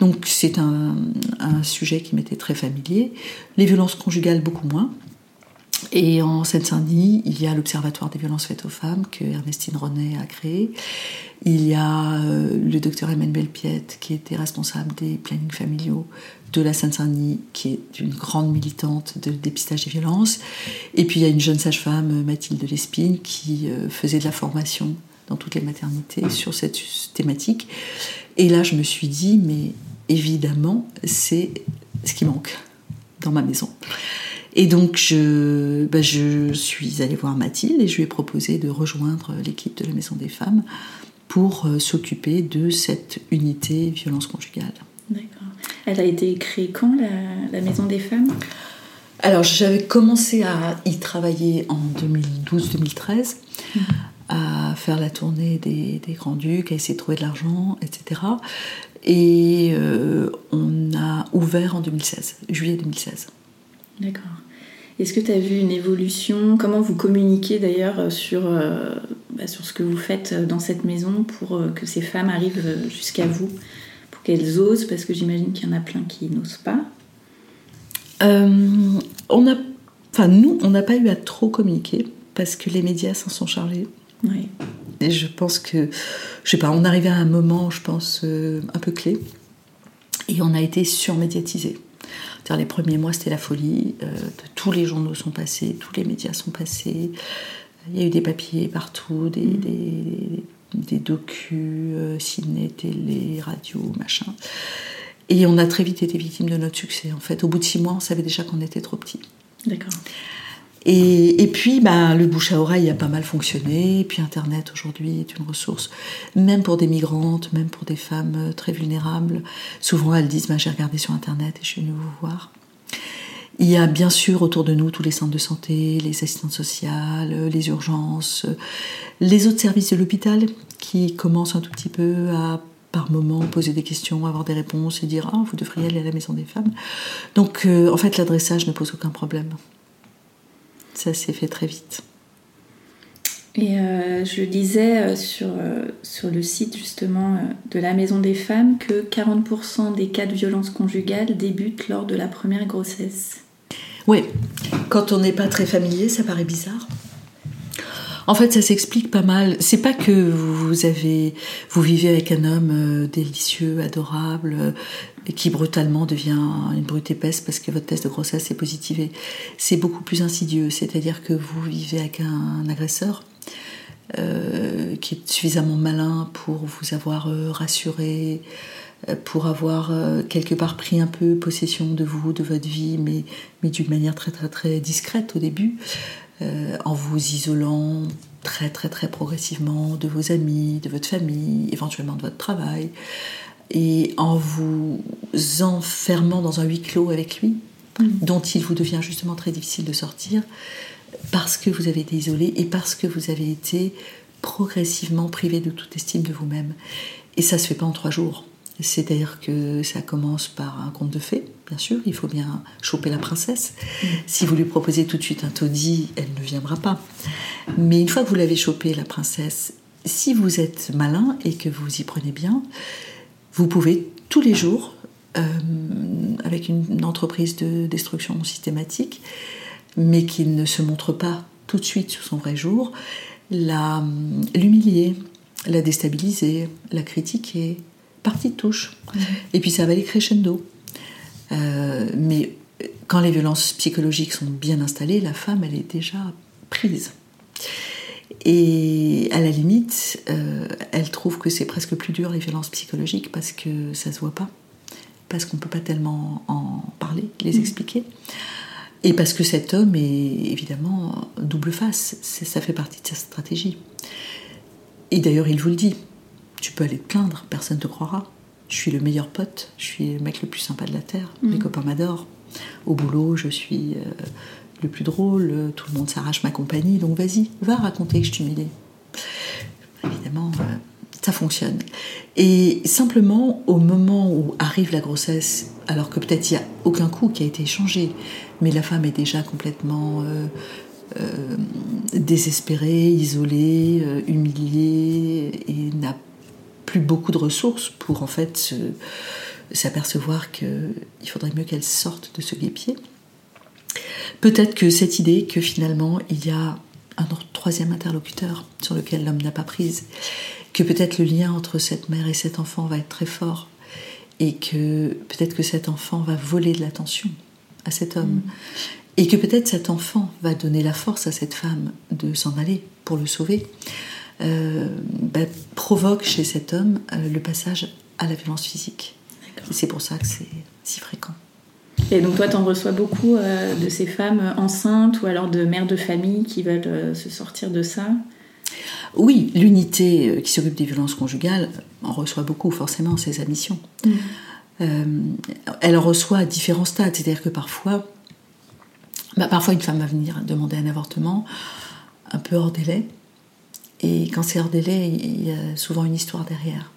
Donc c'est un sujet qui m'était très familier. Les violences conjugales beaucoup moins. Et en Seine-Saint-Denis, il y a l'Observatoire des violences faites aux femmes que Ernestine Ronai a créé. Il y a le docteur Emmanuelle Piet qui était responsable des plannings familiaux de la Seine-Saint-Denis, qui est une grande militante de dépistage des violences. Et puis il y a une jeune sage-femme, Mathilde Lespine, qui faisait de la formation dans toutes les maternités sur cette thématique. Et là, je me suis dit, mais évidemment, c'est ce qui manque dans ma maison. Et donc, je suis allée voir Mathilde et je lui ai proposé de rejoindre l'équipe de la Maison des Femmes pour s'occuper de cette unité violence conjugale. D'accord. Elle a été créée quand, la Maison des Femmes ? Alors, j'avais commencé à y travailler en 2012-2013, à faire la tournée des Grands-Ducs, à essayer de trouver de l'argent, etc. Et on a ouvert en 2016, juillet 2016. D'accord. Est-ce que tu as vu une évolution ? Comment vous communiquez d'ailleurs sur ce que vous faites dans cette maison pour que ces femmes arrivent jusqu'à vous, pour qu'elles osent ? Parce que j'imagine qu'il y en a plein qui n'osent pas. Nous, on n'a pas eu à trop communiquer parce que les médias s'en sont chargés. Oui. Et je pense que, on arrivait à un moment, un peu clé, et on a été surmédiatisés. C'est-à-dire, les premiers mois, c'était la folie. Tous les journaux sont passés, tous les médias sont passés. Il y a eu des papiers partout, des docus, ciné, télé, radio, machin. Et on a très vite été victime de notre succès, en fait. Au bout de 6 mois, on savait déjà qu'on était trop petits. D'accord. Et puis, le bouche à oreille a pas mal fonctionné. Et puis, Internet, aujourd'hui, est une ressource, même pour des migrantes, même pour des femmes très vulnérables. Souvent, elles disent, j'ai regardé sur Internet et je suis venue vous voir. Il y a, bien sûr, autour de nous, tous les centres de santé, les assistantes sociales, les urgences, les autres services de l'hôpital qui commencent un tout petit peu à, par moment, poser des questions, avoir des réponses et dire, vous devriez aller à la Maison des Femmes. Donc, en fait, l'adressage ne pose aucun problème. Ça s'est fait très vite. Et je disais sur le site justement de la Maison des Femmes que 40% des cas de violence conjugale débutent lors de la première grossesse. Oui, quand on n'est pas très familier, ça paraît bizarre. En fait, ça s'explique pas mal. C'est pas que vous vivez avec un homme délicieux, adorable, qui brutalement devient une brute épaisse parce que votre test de grossesse est positivé. C'est beaucoup plus insidieux. C'est-à-dire que vous vivez avec un agresseur qui est suffisamment malin pour vous avoir rassuré, pour avoir quelque part pris un peu possession de vous, de votre vie, mais d'une manière très très très discrète au début. En vous isolant très très très progressivement de vos amis, de votre famille, éventuellement de votre travail, et en vous enfermant dans un huis clos avec lui, dont il vous devient justement très difficile de sortir parce que vous avez été isolé et parce que vous avez été progressivement privé de toute estime de vous-même. Et ça ne se fait pas en 3 jours. C'est-à-dire que ça commence par un conte de fées, bien sûr, il faut bien choper la princesse. Si vous lui proposez tout de suite un taudis, elle ne viendra pas. Mais une fois que vous l'avez chopée, la princesse, si vous êtes malin et que vous y prenez bien, vous pouvez tous les jours, avec une entreprise de destruction systématique, mais qui ne se montre pas tout de suite sous son vrai jour, l'humilier, la déstabiliser, la critiquer, par petites touches. Et puis ça va aller crescendo. Mais quand les violences psychologiques sont bien installées, la femme, elle est déjà prise. Et à la limite, elle trouve que c'est presque plus dur les violences psychologiques parce que ça se voit pas, parce qu'on peut pas tellement en parler, les expliquer. Et parce que cet homme est évidemment double face, ça fait partie de sa stratégie. Et d'ailleurs, il vous le dit. Tu peux aller te plaindre, personne ne te croira. Je suis le meilleur pote, je suis le mec le plus sympa de la Terre, mes copains m'adorent. Au boulot, je suis le plus drôle, tout le monde s'arrache ma compagnie, donc vas-y, va raconter que je t'humilie. Évidemment, ça fonctionne. Et simplement, au moment où arrive la grossesse, alors que peut-être il n'y a aucun coup qui a été échangé, mais la femme est déjà complètement... désespérée, isolée, humiliée, et n'a plus beaucoup de ressources pour en fait s'apercevoir qu'il faudrait mieux qu'elle sorte de ce guêpier. Peut-être que cette idée que finalement il y a un troisième interlocuteur sur lequel l'homme n'a pas prise, que peut-être le lien entre cette mère et cet enfant va être très fort, et que peut-être que cet enfant va voler de l'attention à cet homme, et que peut-être cet enfant va donner la force à cette femme de s'en aller pour le sauver, provoque chez cet homme le passage à la violence physique. D'accord. Et c'est pour ça que c'est si fréquent. Et donc toi, t'en reçois beaucoup de ces femmes enceintes ou alors de mères de famille qui veulent se sortir de ça ? Oui, l'unité qui s'occupe des violences conjugales en reçoit beaucoup, forcément, c'est sa mission. Elle en reçoit à différents stades, c'est-à-dire que parfois, une femme va venir demander un avortement un peu hors délai. Et quand c'est hors délai, il y a souvent une histoire derrière.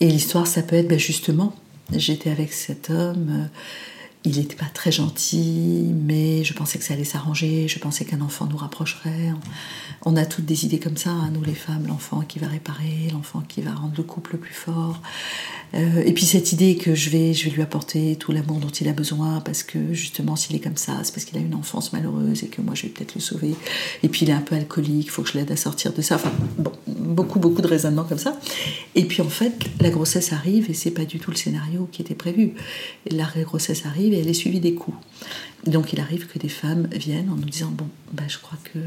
Et l'histoire, ça peut être, justement, j'étais avec cet homme, il n'était pas très gentil, mais je pensais que ça allait s'arranger, je pensais qu'un enfant nous rapprocherait. On a toutes des idées comme ça, nous les femmes, l'enfant qui va réparer, l'enfant qui va rendre le couple plus fort. Et puis cette idée que je vais lui apporter tout l'amour dont il a besoin, parce que justement s'il est comme ça, c'est parce qu'il a une enfance malheureuse et que moi je vais peut-être le sauver. Et puis il est un peu alcoolique, il faut que je l'aide à sortir de ça. Enfin, beaucoup de raisonnements comme ça. Et puis en fait, la grossesse arrive et c'est pas du tout le scénario qui était prévu. La grossesse arrive et elle est suivie des coups. Donc il arrive que des femmes viennent en nous disant je crois que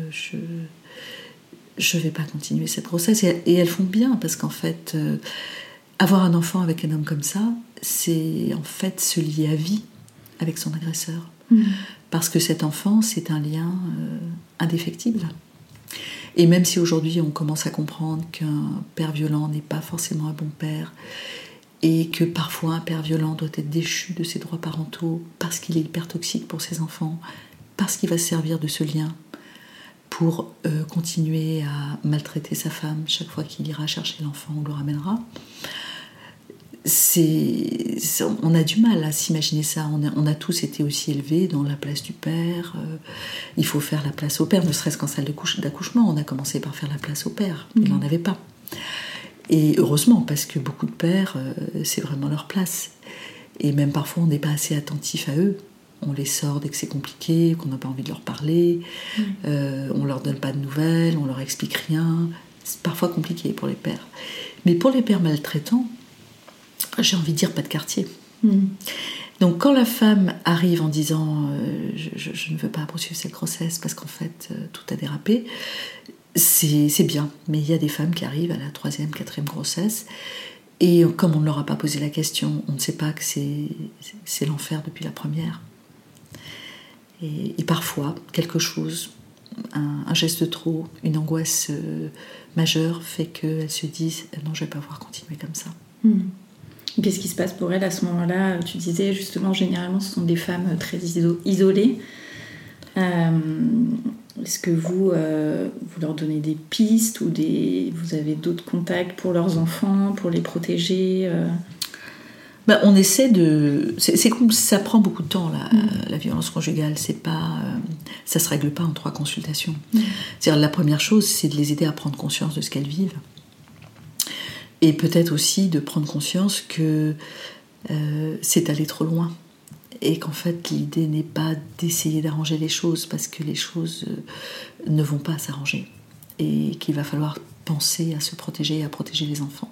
je vais pas continuer cette grossesse, et elles font bien, parce qu'en fait avoir un enfant avec un homme comme ça, c'est en fait se lier à vie avec son agresseur, parce que cet enfant, c'est un lien indéfectible. Et même si aujourd'hui on commence à comprendre qu'un père violent n'est pas forcément un bon père, et que parfois un père violent doit être déchu de ses droits parentaux parce qu'il est hyper toxique pour ses enfants, parce qu'il va se servir de ce lien pour continuer à maltraiter sa femme chaque fois qu'il ira chercher l'enfant ou le ramènera. On a du mal à s'imaginer ça. On a tous été aussi élevés dans la place du père. Il faut faire la place au père, ne serait-ce qu'en salle d'accouchement. On a commencé par faire la place au père. Il n'en avait pas. Et heureusement, parce que beaucoup de pères, c'est vraiment leur place. Et même parfois, on n'est pas assez attentif à eux. On les sort dès que c'est compliqué, qu'on n'a pas envie de leur parler. On leur donne pas de nouvelles, on leur explique rien. C'est parfois compliqué pour les pères. Mais pour les pères maltraitants, j'ai envie de dire pas de quartier. Donc quand la femme arrive en disant je ne veux pas poursuivre cette grossesse parce qu'en fait, tout a dérapé », C'est bien, mais il y a des femmes qui arrivent à la 3e, 4e grossesse, et comme on ne leur a pas posé la question, on ne sait pas que c'est l'enfer depuis la première. Et parfois, quelque chose, un geste de trop, une angoisse majeure, fait qu'elles se disent « non, je ne vais pas pouvoir continuer comme ça ». Qu'est-ce qui se passe pour elle à ce moment-là? Tu disais justement, généralement, ce sont des femmes très isolées. Est-ce que vous leur donnez des pistes ou vous avez d'autres contacts pour leurs enfants, pour les protéger? On essaie de... ça prend beaucoup de temps, la violence conjugale. C'est pas, ça se règle pas en 3 consultations. C'est-à-dire, la première chose, c'est de les aider à prendre conscience de ce qu'elles vivent. Et peut-être aussi de prendre conscience que c'est aller trop loin. Et qu'en fait, l'idée n'est pas d'essayer d'arranger les choses, parce que les choses ne vont pas s'arranger. Et qu'il va falloir penser à se protéger et à protéger les enfants.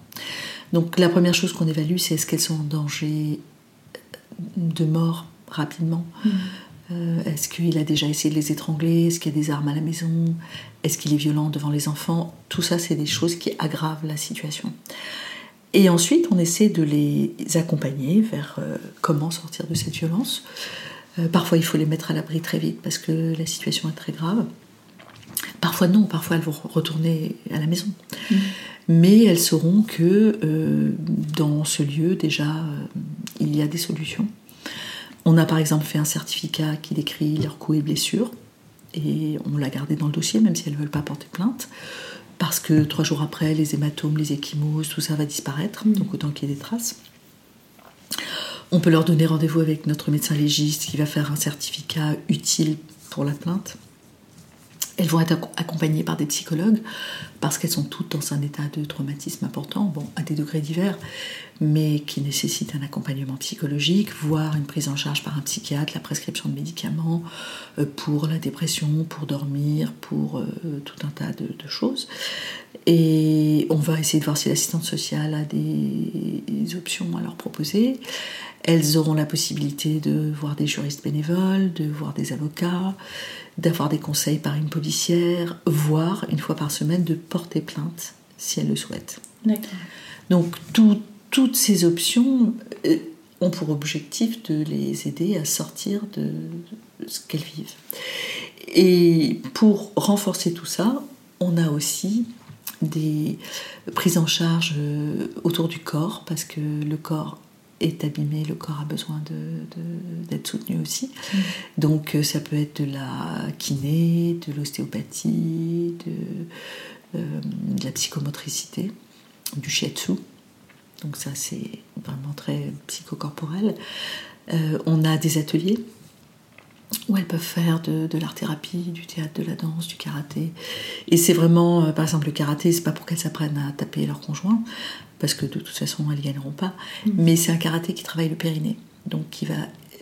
Donc la première chose qu'on évalue, c'est est-ce qu'elles sont en danger de mort rapidement ? Est-ce qu'il a déjà essayé de les étrangler ? Est-ce qu'il y a des armes à la maison ? Est-ce qu'il est violent devant les enfants ? Tout ça, c'est des choses qui aggravent la situation. Et ensuite, on essaie de les accompagner vers comment sortir de cette violence. Parfois, il faut les mettre à l'abri très vite parce que la situation est très grave. Parfois non, parfois elles vont retourner à la maison. Mais elles sauront que dans ce lieu, déjà, il y a des solutions. On a par exemple fait un certificat qui décrit leurs coups et blessures, et on l'a gardé dans le dossier, même si elles ne veulent pas porter plainte, parce que 3 jours après, les hématomes, les ecchymoses, tout ça va disparaître, donc autant qu'il y ait des traces. On peut leur donner rendez-vous avec notre médecin légiste qui va faire un certificat utile pour la plainte. Elles vont être accompagnées par des psychologues parce qu'elles sont toutes dans un état de traumatisme important, à des degrés divers, mais qui nécessite un accompagnement psychologique, voire une prise en charge par un psychiatre, la prescription de médicaments pour la dépression, pour dormir, pour tout un tas de choses. Et on va essayer de voir si l'assistante sociale a des options à leur proposer. Elles auront la possibilité de voir des juristes bénévoles, de voir des avocats, d'avoir des conseils par une policière, voire, une fois par semaine, de porter plainte, si elles le souhaitent. D'accord. Donc, toutes ces options ont pour objectif de les aider à sortir de ce qu'elles vivent. Et pour renforcer tout ça, on a aussi des prises en charge autour du corps, parce que le corps est abîmé, le corps a besoin d'être soutenu aussi. Donc ça peut être de la kiné, de l'ostéopathie, de la psychomotricité, du shiatsu. Donc ça, c'est vraiment très psychocorporel. On a des ateliers où elles peuvent faire de l'art-thérapie, du théâtre, de la danse, du karaté. Et c'est vraiment, par exemple, le karaté, c'est pas pour qu'elles s'apprennent à taper leur conjoint, parce que de toute façon, elles ne gagneront pas. Mais c'est un karaté qui travaille le périnée, donc qui va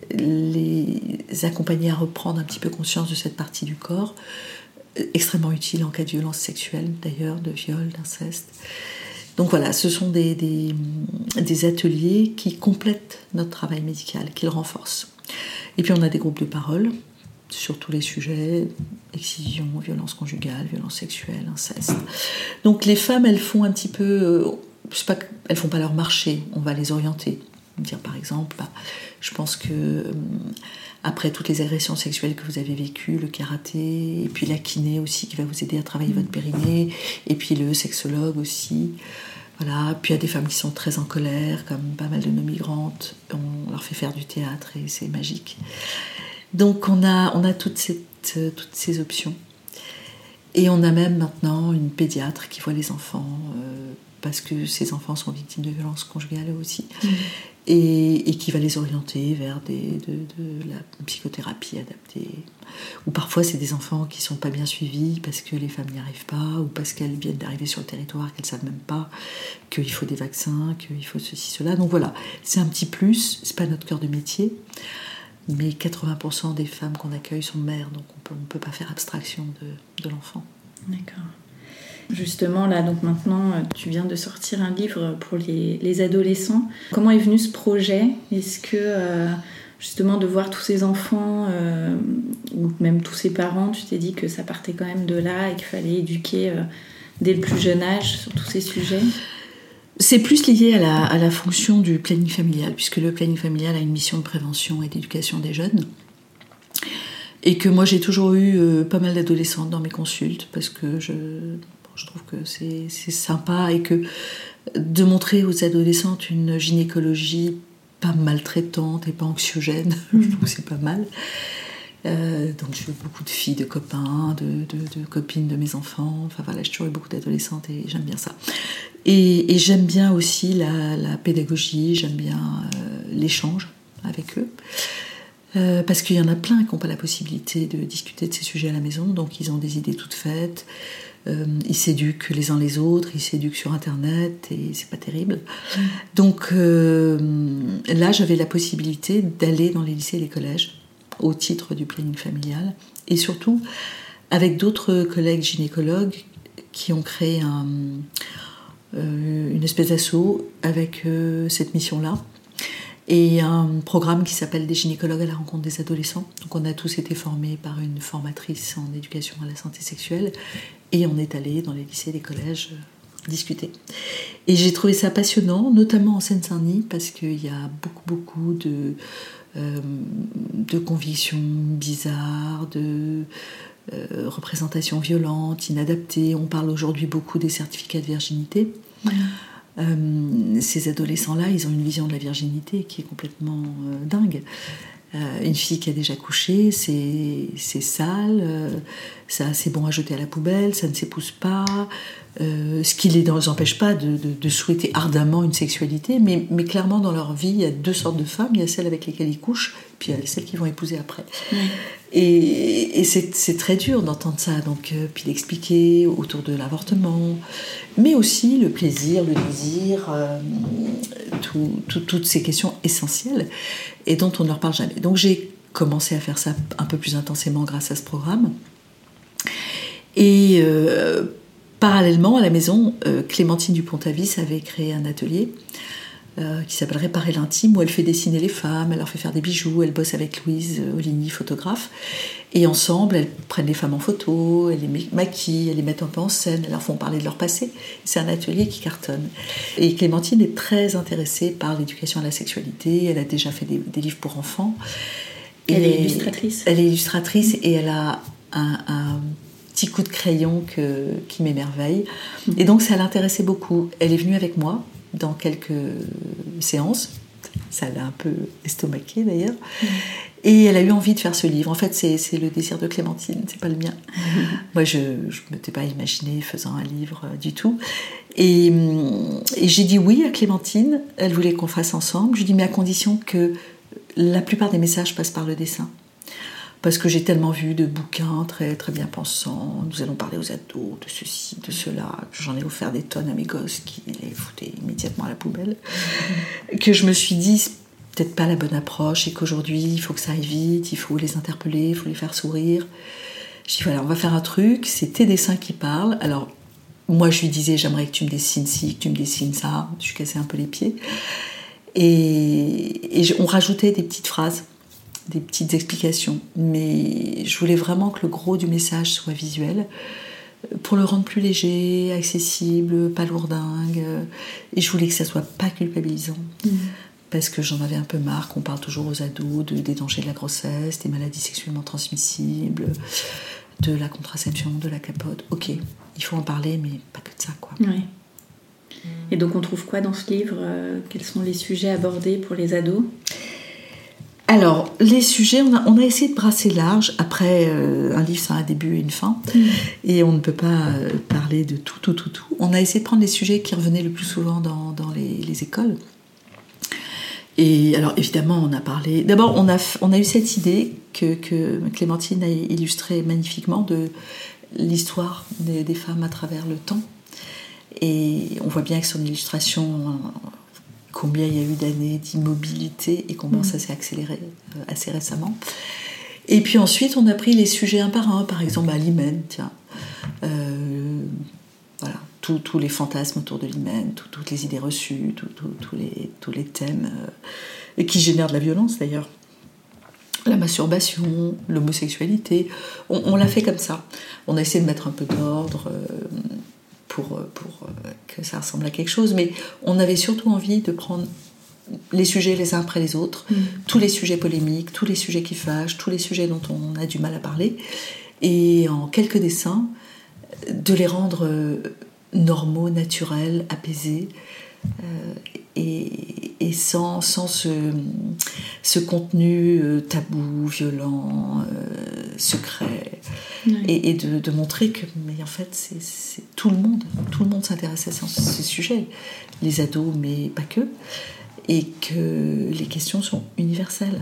les accompagner à reprendre un petit peu conscience de cette partie du corps, extrêmement utile en cas de violence sexuelle, d'ailleurs, de viol, d'inceste. Donc voilà, ce sont des ateliers qui complètent notre travail médical, qui le renforcent. Et puis on a des groupes de parole sur tous les sujets, excision, violence conjugale, violence sexuelle, inceste. Donc les femmes, elles font un petit peu, c'est pas qu'elles font pas leur marché, on va les orienter. Dire par exemple, je pense que après toutes les agressions sexuelles que vous avez vécues, le karaté, et puis la kiné aussi qui va vous aider à travailler votre périnée, et puis le sexologue aussi. Voilà. Puis il y a des femmes qui sont très en colère, comme pas mal de nos migrantes, on leur fait faire du théâtre et c'est magique. Donc on a toutes ces options. Et on a même maintenant une pédiatre qui voit les enfants, parce que ces enfants sont victimes de violences conjugales aussi, et qui va les orienter vers de la psychothérapie adaptée. Ou parfois, c'est des enfants qui ne sont pas bien suivis parce que les femmes n'y arrivent pas, ou parce qu'elles viennent d'arriver sur le territoire, qu'elles ne savent même pas qu'il faut des vaccins, qu'il faut ceci, cela. Donc voilà, c'est un petit plus, ce n'est pas notre cœur de métier, mais 80% des femmes qu'on accueille sont mères, donc on peut pas faire abstraction de l'enfant. D'accord. Justement, là, donc maintenant, tu viens de sortir un livre pour les adolescents. Comment est venu ce projet ? Est-ce que, justement, de voir tous ces enfants, ou même tous ces parents, tu t'es dit que ça partait quand même de là et qu'il fallait éduquer dès le plus jeune âge sur tous ces sujets ? C'est plus lié à la fonction du planning familial, puisque le planning familial a une mission de prévention et d'éducation des jeunes. Et que moi, j'ai toujours eu pas mal d'adolescentes dans mes consultes, parce que je trouve que c'est sympa et que de montrer aux adolescentes une gynécologie pas maltraitante et pas anxiogène. Je trouve que c'est pas mal. Donc j'ai eu beaucoup de filles, de copains, de copines de mes enfants. Enfin voilà, j'ai toujours eu beaucoup d'adolescentes et j'aime bien ça. Et j'aime bien aussi la pédagogie, j'aime bien l'échange avec eux. Parce qu'il y en a plein qui n'ont pas la possibilité de discuter de ces sujets à la maison, donc ils ont des idées toutes faites, ils s'éduquent les uns les autres, ils s'éduquent sur internet, et c'est pas terrible. Donc là j'avais la possibilité d'aller dans les lycées et les collèges, au titre du planning familial, et surtout avec d'autres collègues gynécologues qui ont créé une espèce d'assaut avec cette mission-là. Et un programme qui s'appelle « Des gynécologues à la rencontre des adolescents ». Donc on a tous été formés par une formatrice en éducation à la santé sexuelle et on est allés dans les lycées et les collèges discuter. Et j'ai trouvé ça passionnant, notamment en Seine-Saint-Denis, parce qu'il y a beaucoup de convictions bizarres, de représentations violentes, inadaptées. On parle aujourd'hui beaucoup des certificats de virginité. Ces adolescents-là, ils ont une vision de la virginité qui est complètement dingue. Une fille qui a déjà couché, c'est sale, ça, c'est bon à jeter à la poubelle, ça ne s'épouse pas, ce qui ne les empêche pas de souhaiter ardemment une sexualité, mais clairement dans leur vie, il y a deux sortes de femmes, il y a celles avec lesquelles ils couchent, puis il y a celles qu'ils vont épouser après. Mmh. Et c'est très dur d'entendre ça, donc, puis d'expliquer autour de l'avortement, mais aussi le plaisir, le désir, toutes ces questions essentielles et dont on ne leur parle jamais. Donc j'ai commencé à faire ça un peu plus intensément grâce à ce programme. Et parallèlement, à la maison, Clémentine du Pontavice avait créé un atelier qui s'appelle Réparer l'intime, où elle fait dessiner les femmes, elle leur fait faire des bijoux, elle bosse avec Louise Oligny, photographe, et ensemble, elles prennent les femmes en photo, elles les maquillent, elles les mettent un peu en scène, elles leur font parler de leur passé. C'est un atelier qui cartonne. Et Clémentine est très intéressée par l'éducation à la sexualité, elle a déjà fait des livres pour enfants. Elle est illustratrice. Elle est illustratrice et elle a un petit coup de crayon qui m'émerveille. Et donc ça l'intéressait beaucoup. Elle est venue avec moi dans quelques séances, ça l'a un peu estomaquée d'ailleurs, et elle a eu envie de faire ce livre. En fait, c'est le désir de Clémentine, c'est pas le mien. Moi, je ne m'étais pas imaginée faisant un livre du tout. Et j'ai dit oui à Clémentine, elle voulait qu'on fasse ensemble. Je lui ai dit, mais à condition que la plupart des messages passent par le dessin. Parce que j'ai tellement vu de bouquins très, très bien pensants, nous allons parler aux ados, de ceci, de cela, j'en ai offert des tonnes à mes gosses qui les foutaient immédiatement à la poubelle, que je me suis dit, c'est peut-être pas la bonne approche, et qu'aujourd'hui, il faut que ça aille vite, il faut les interpeller, il faut les faire sourire. Je dis, voilà, on va faire un truc, c'est tes dessins qui parlent. Alors, moi, je lui disais, j'aimerais que tu me dessines ci, que tu me dessines ça, je suis cassée un peu les pieds. Et on rajoutait des petites phrases, des petites explications, mais je voulais vraiment que le gros du message soit visuel pour le rendre plus léger, accessible, pas lourdingue, et je voulais que ça soit pas culpabilisant, parce que j'en avais un peu marre qu'on parle toujours aux ados des dangers de la grossesse, des maladies sexuellement transmissibles, de la contraception, de la capote. Ok, il faut en parler, mais pas que de ça, quoi. Ouais. Et donc on trouve quoi dans ce livre? Quels sont les sujets abordés pour les ados? Alors, les sujets, on a essayé de brasser large. Après, un livre, ça a un début et une fin. Et on ne peut pas parler de tout. On a essayé de prendre les sujets qui revenaient le plus souvent dans les écoles. Et alors, évidemment, on a parlé... D'abord, on a eu cette idée que Clémentine a illustrée magnifiquement de l'histoire des femmes à travers le temps. Et on voit bien que son illustration... combien il y a eu d'années d'immobilité et comment ça s'est accéléré assez récemment. Et puis ensuite, on a pris les sujets un par un. Par exemple, à l'hymen, tiens. Voilà, tous les fantasmes autour de l'hymen, toutes les idées reçues, tous les thèmes et qui génèrent de la violence, d'ailleurs. La masturbation, l'homosexualité. On l'a fait comme ça. On a essayé de mettre un peu d'ordre... Pour que ça ressemble à quelque chose, mais on avait surtout envie de prendre les sujets les uns après les autres, tous les sujets polémiques, tous les sujets qui fâchent, tous les sujets dont on a du mal à parler, et en quelques dessins, de les rendre normaux, naturels, apaisés, et sans ce contenu tabou, violent, secret, oui. Et de montrer que, mais en fait, c'est tout le monde s'intéresse à ces sujets, les ados, mais pas que, et que les questions sont universelles.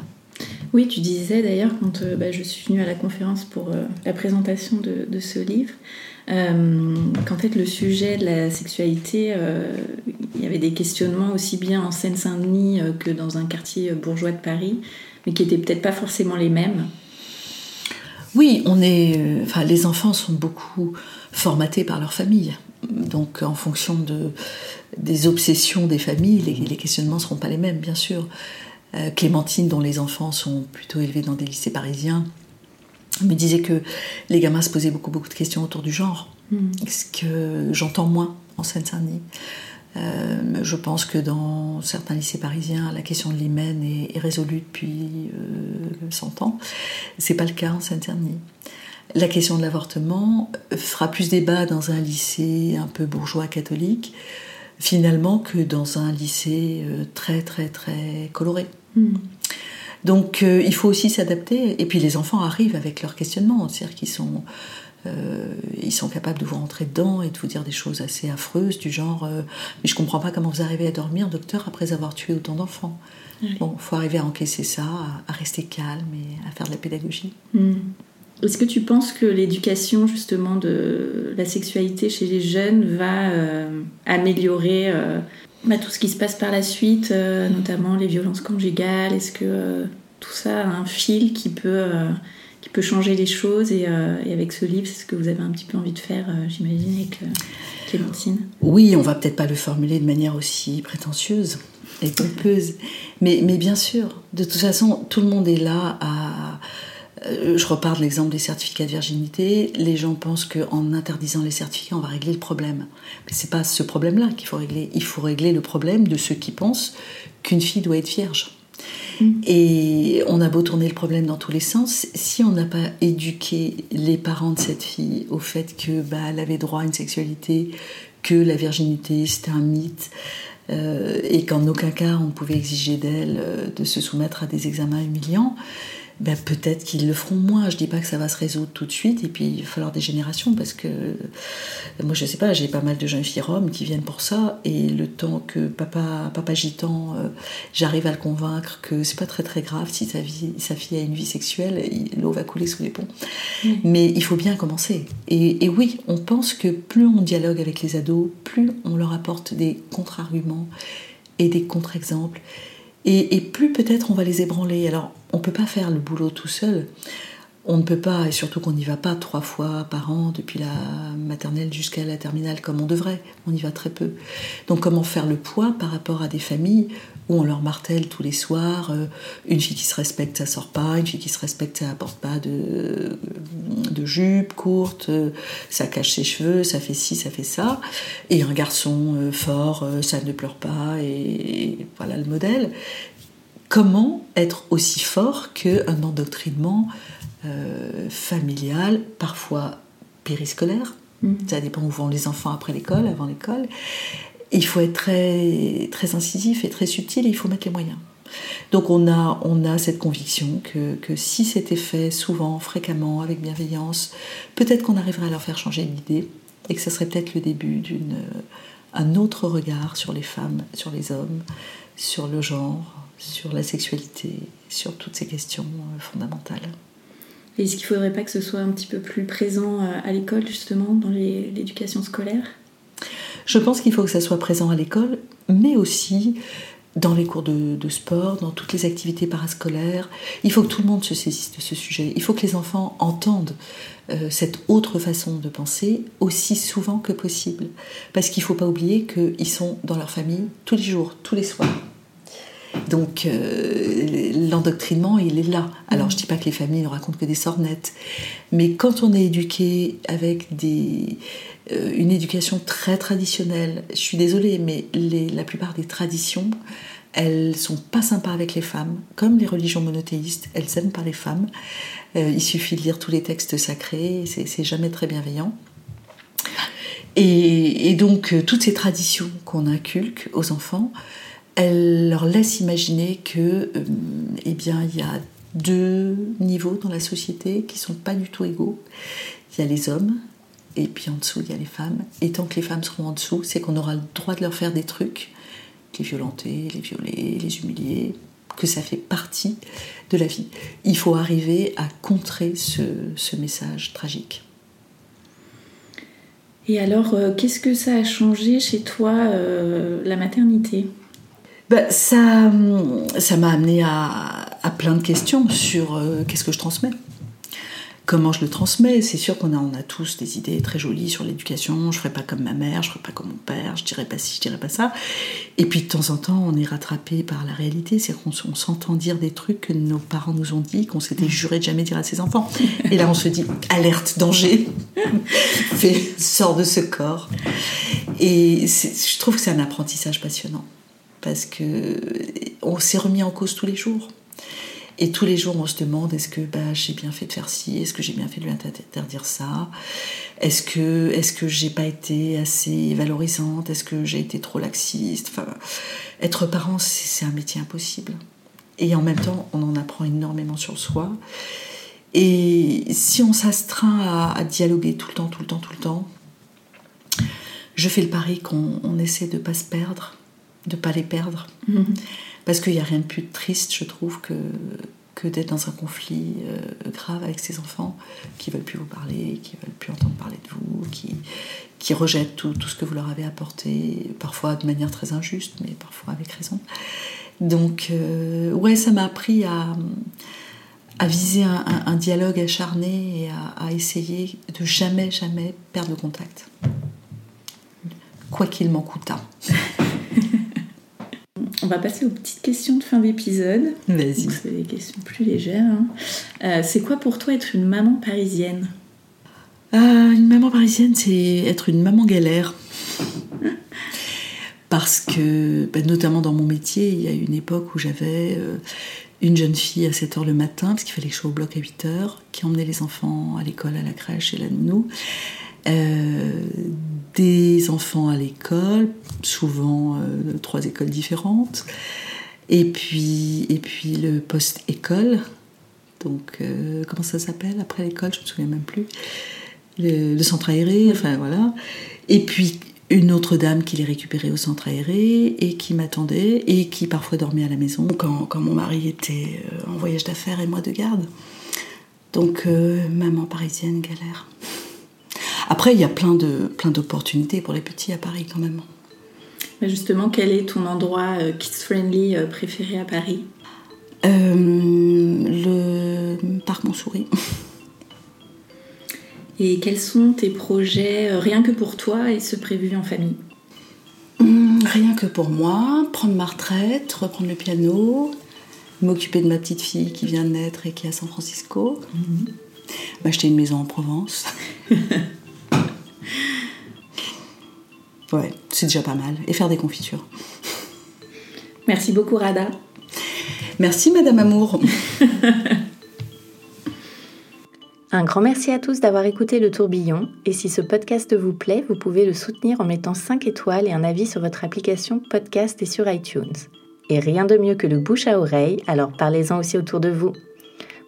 Oui, tu disais d'ailleurs quand je suis venue à la conférence pour la présentation de ce livre, qu'en fait le sujet de la sexualité, il y avait des questionnements aussi bien en Seine-Saint-Denis que dans un quartier bourgeois de Paris, mais qui n'étaient peut-être pas forcément les mêmes. Oui, les enfants sont beaucoup formatés par leur famille. Donc en fonction des obsessions des familles, les questionnements ne seront pas les mêmes, bien sûr. Clémentine, dont les enfants sont plutôt élevés dans des lycées parisiens, me disait que les gamins se posaient beaucoup de questions autour du genre, ce que j'entends moins en Seine-Saint-Denis. Je pense que dans certains lycées parisiens, la question de l'hymen est résolue depuis 100 ans. C'est pas le cas en Seine-Saint-Denis. La question de l'avortement fera plus débat dans un lycée un peu bourgeois catholique, finalement, que dans un lycée très, très, très coloré. Mmh. Donc, il faut aussi s'adapter. Et puis, les enfants arrivent avec leurs questionnements. C'est-à-dire qu'ils sont capables de vous rentrer dedans et de vous dire des choses assez affreuses, du genre « Mais je comprends pas comment vous arrivez à dormir, docteur, après avoir tué autant d'enfants. Mmh. » Bon, il faut arriver à encaisser ça, à rester calme et à faire de la pédagogie. Mmh. Est-ce que tu penses que l'éducation, justement, de la sexualité chez les jeunes va améliorer tout ce qui se passe par la suite, notamment les violences conjugales? Est-ce que tout ça a un fil qui peut changer les choses? Et avec ce livre, c'est ce que vous avez un petit peu envie de faire, j'imagine, avec Clémentine. Oui, on va peut-être pas le formuler de manière aussi prétentieuse et pompeuse. Mais bien sûr, de toute façon, tout le monde est là à... Je repars de l'exemple des certificats de virginité. Les gens pensent qu'en interdisant les certificats, on va régler le problème. Mais c'est pas ce problème-là qu'il faut régler. Il faut régler le problème de ceux qui pensent qu'une fille doit être vierge. Mmh. Et on a beau tourner le problème dans tous les sens, si on n'a pas éduqué les parents de cette fille au fait que elle avait droit à une sexualité, que la virginité c'était un mythe, et qu'en aucun cas on pouvait exiger d'elle de se soumettre à des examens humiliants, peut-être qu'ils le feront moins. Je dis pas que ça va se résoudre tout de suite, et puis il va falloir des générations, parce que moi je sais pas, j'ai pas mal de jeunes filles roms qui viennent pour ça, et le temps que papa gitan j'arrive à le convaincre que c'est pas très très grave si sa fille a une vie sexuelle, l'eau va couler sous les ponts. Mmh. Mais il faut bien commencer, et oui, on pense que plus on dialogue avec les ados, plus on leur apporte des contre-arguments et des contre-exemples, et plus peut-être on va les ébranler. Alors on ne peut pas faire le boulot tout seul, on ne peut pas, et surtout qu'on n'y va pas 3 fois par an, depuis la maternelle jusqu'à la terminale, comme on devrait. On y va très peu. Donc comment faire le poids par rapport à des familles où on leur martèle tous les soirs, une fille qui se respecte, ça sort pas, une fille qui se respecte, ça apporte pas de jupe courte, ça cache ses cheveux, ça fait ci, ça fait ça, et un garçon fort, ça ne pleure pas, et voilà le modèle. Comment être aussi fort qu'un endoctrinement familial, parfois périscolaire, ça dépend où vont les enfants après l'école, avant l'école. Il faut être très, très incisif et très subtil, et il faut mettre les moyens. Donc on a cette conviction que si c'était fait souvent, fréquemment, avec bienveillance, peut-être qu'on arriverait à leur faire changer d'idée, et que ça serait peut-être le début d'un autre regard sur les femmes, sur les hommes, sur le genre, sur la sexualité, sur toutes ces questions fondamentales. Et est-ce qu'il ne faudrait pas que ce soit un petit peu plus présent à l'école, justement, dans l'éducation scolaire ? Je pense qu'il faut que ça soit présent à l'école, mais aussi dans les cours de sport, dans toutes les activités parascolaires. Il faut que tout le monde se saisisse de ce sujet. Il faut que les enfants entendent cette autre façon de penser aussi souvent que possible. Parce qu'il ne faut pas oublier qu'ils sont dans leur famille tous les jours, tous les soirs. Donc l'endoctrinement, il est là. Alors je dis pas que les familles ne racontent que des sornettes, mais quand on est éduqué avec une éducation très traditionnelle, je suis désolée, mais la plupart des traditions, elles sont pas sympas avec les femmes, comme les religions monothéistes, elles s'aiment pas les femmes. Il suffit de lire tous les textes sacrés, c'est jamais très bienveillant. Et donc, toutes ces traditions qu'on inculque aux enfants, elles leur laissent imaginer que, eh bien, il y a deux niveaux dans la société qui ne sont pas du tout égaux. Il y a les hommes, et puis en dessous, il y a les femmes. Et tant que les femmes seront en dessous, c'est qu'on aura le droit de leur faire des trucs, les violenter, les violer, les humilier, que ça fait partie de la vie. Il faut arriver à contrer ce message tragique. Et alors, qu'est-ce que ça a changé chez toi, la maternité ? Ben, ça m'a amenée à plein de questions sur qu'est-ce que je transmets ? Comment je le transmets ? C'est sûr qu'on a tous des idées très jolies sur l'éducation. Je ne ferai pas comme ma mère, je ne ferai pas comme mon père, je ne dirai pas ci, je ne dirai pas ça. Et puis de temps en temps, on est rattrapé par la réalité. C'est qu'on s'entend dire des trucs que nos parents nous ont dit, qu'on s'était juré de jamais dire à ses enfants. Et là, on se dit « alerte, danger !» « Sors de ce corps !» Et je trouve que c'est un apprentissage passionnant. Parce qu'on s'est remis en cause tous les jours. Et tous les jours, on se demande, est-ce que j'ai bien fait de faire ci ? Est-ce que j'ai bien fait de lui interdire ça ? Est-ce que j'ai pas été assez valorisante ? Est-ce que j'ai été trop laxiste ? Enfin, être parent, c'est un métier impossible. Et en même temps, on en apprend énormément sur soi. Et si on s'astreint à dialoguer tout le temps, je fais le pari qu'on essaie de pas se perdre, de pas les perdre. Mmh. Parce qu'il n'y a rien de plus triste, je trouve, que d'être dans un conflit grave avec ses enfants qui ne veulent plus vous parler, qui ne veulent plus entendre parler de vous, qui rejettent tout ce que vous leur avez apporté, parfois de manière très injuste, mais parfois avec raison. Donc, ouais, ça m'a appris à viser un dialogue acharné et à essayer de jamais perdre le contact. Quoi qu'il m'en coûtât. On va passer aux petites questions de fin d'épisode. Vas-y. Donc, c'est des questions plus légères. Hein. C'est quoi pour toi être une maman parisienne ? Une maman parisienne, c'est être une maman galère. Parce que, notamment dans mon métier, il y a une époque où j'avais une jeune fille à 7h le matin, parce qu'il fallait que je sois au bloc à 8h, qui emmenait les enfants à l'école, à la crèche et la nounou. Des enfants à l'école, souvent 3 écoles différentes, et puis le post-école, donc comment ça s'appelle après l'école, je ne me souviens même plus, le centre aéré, enfin voilà, et puis une autre dame qui les récupérait au centre aéré et qui m'attendait et qui parfois dormait à la maison quand mon mari était en voyage d'affaires et moi de garde, donc maman parisienne galère. Après, il y a plein d'opportunités pour les petits à Paris, quand même. Justement, quel est ton endroit kids-friendly préféré à Paris ? Le parc Montsouris. Et quels sont tes projets, rien que pour toi et ceux prévus en famille ? Rien que pour moi, prendre ma retraite, reprendre le piano, m'occuper de ma petite fille qui vient de naître et qui est à San Francisco, m'acheter une maison en Provence... Ouais, c'est déjà pas mal. Et faire des confitures. Merci beaucoup, Rada. Merci, Madame Amour. Un grand merci à tous d'avoir écouté Le Tourbillon. Et si ce podcast vous plaît, vous pouvez le soutenir en mettant 5 étoiles et un avis sur votre application podcast et sur iTunes. Et rien de mieux que le bouche à oreille, alors parlez-en aussi autour de vous.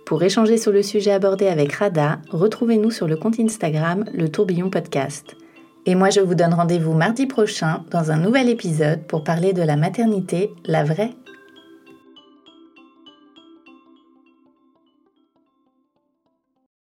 Pour échanger sur le sujet abordé avec Rada, retrouvez-nous sur le compte Instagram Le Tourbillon Podcast. Et moi, je vous donne rendez-vous mardi prochain dans un nouvel épisode pour parler de la maternité, la vraie.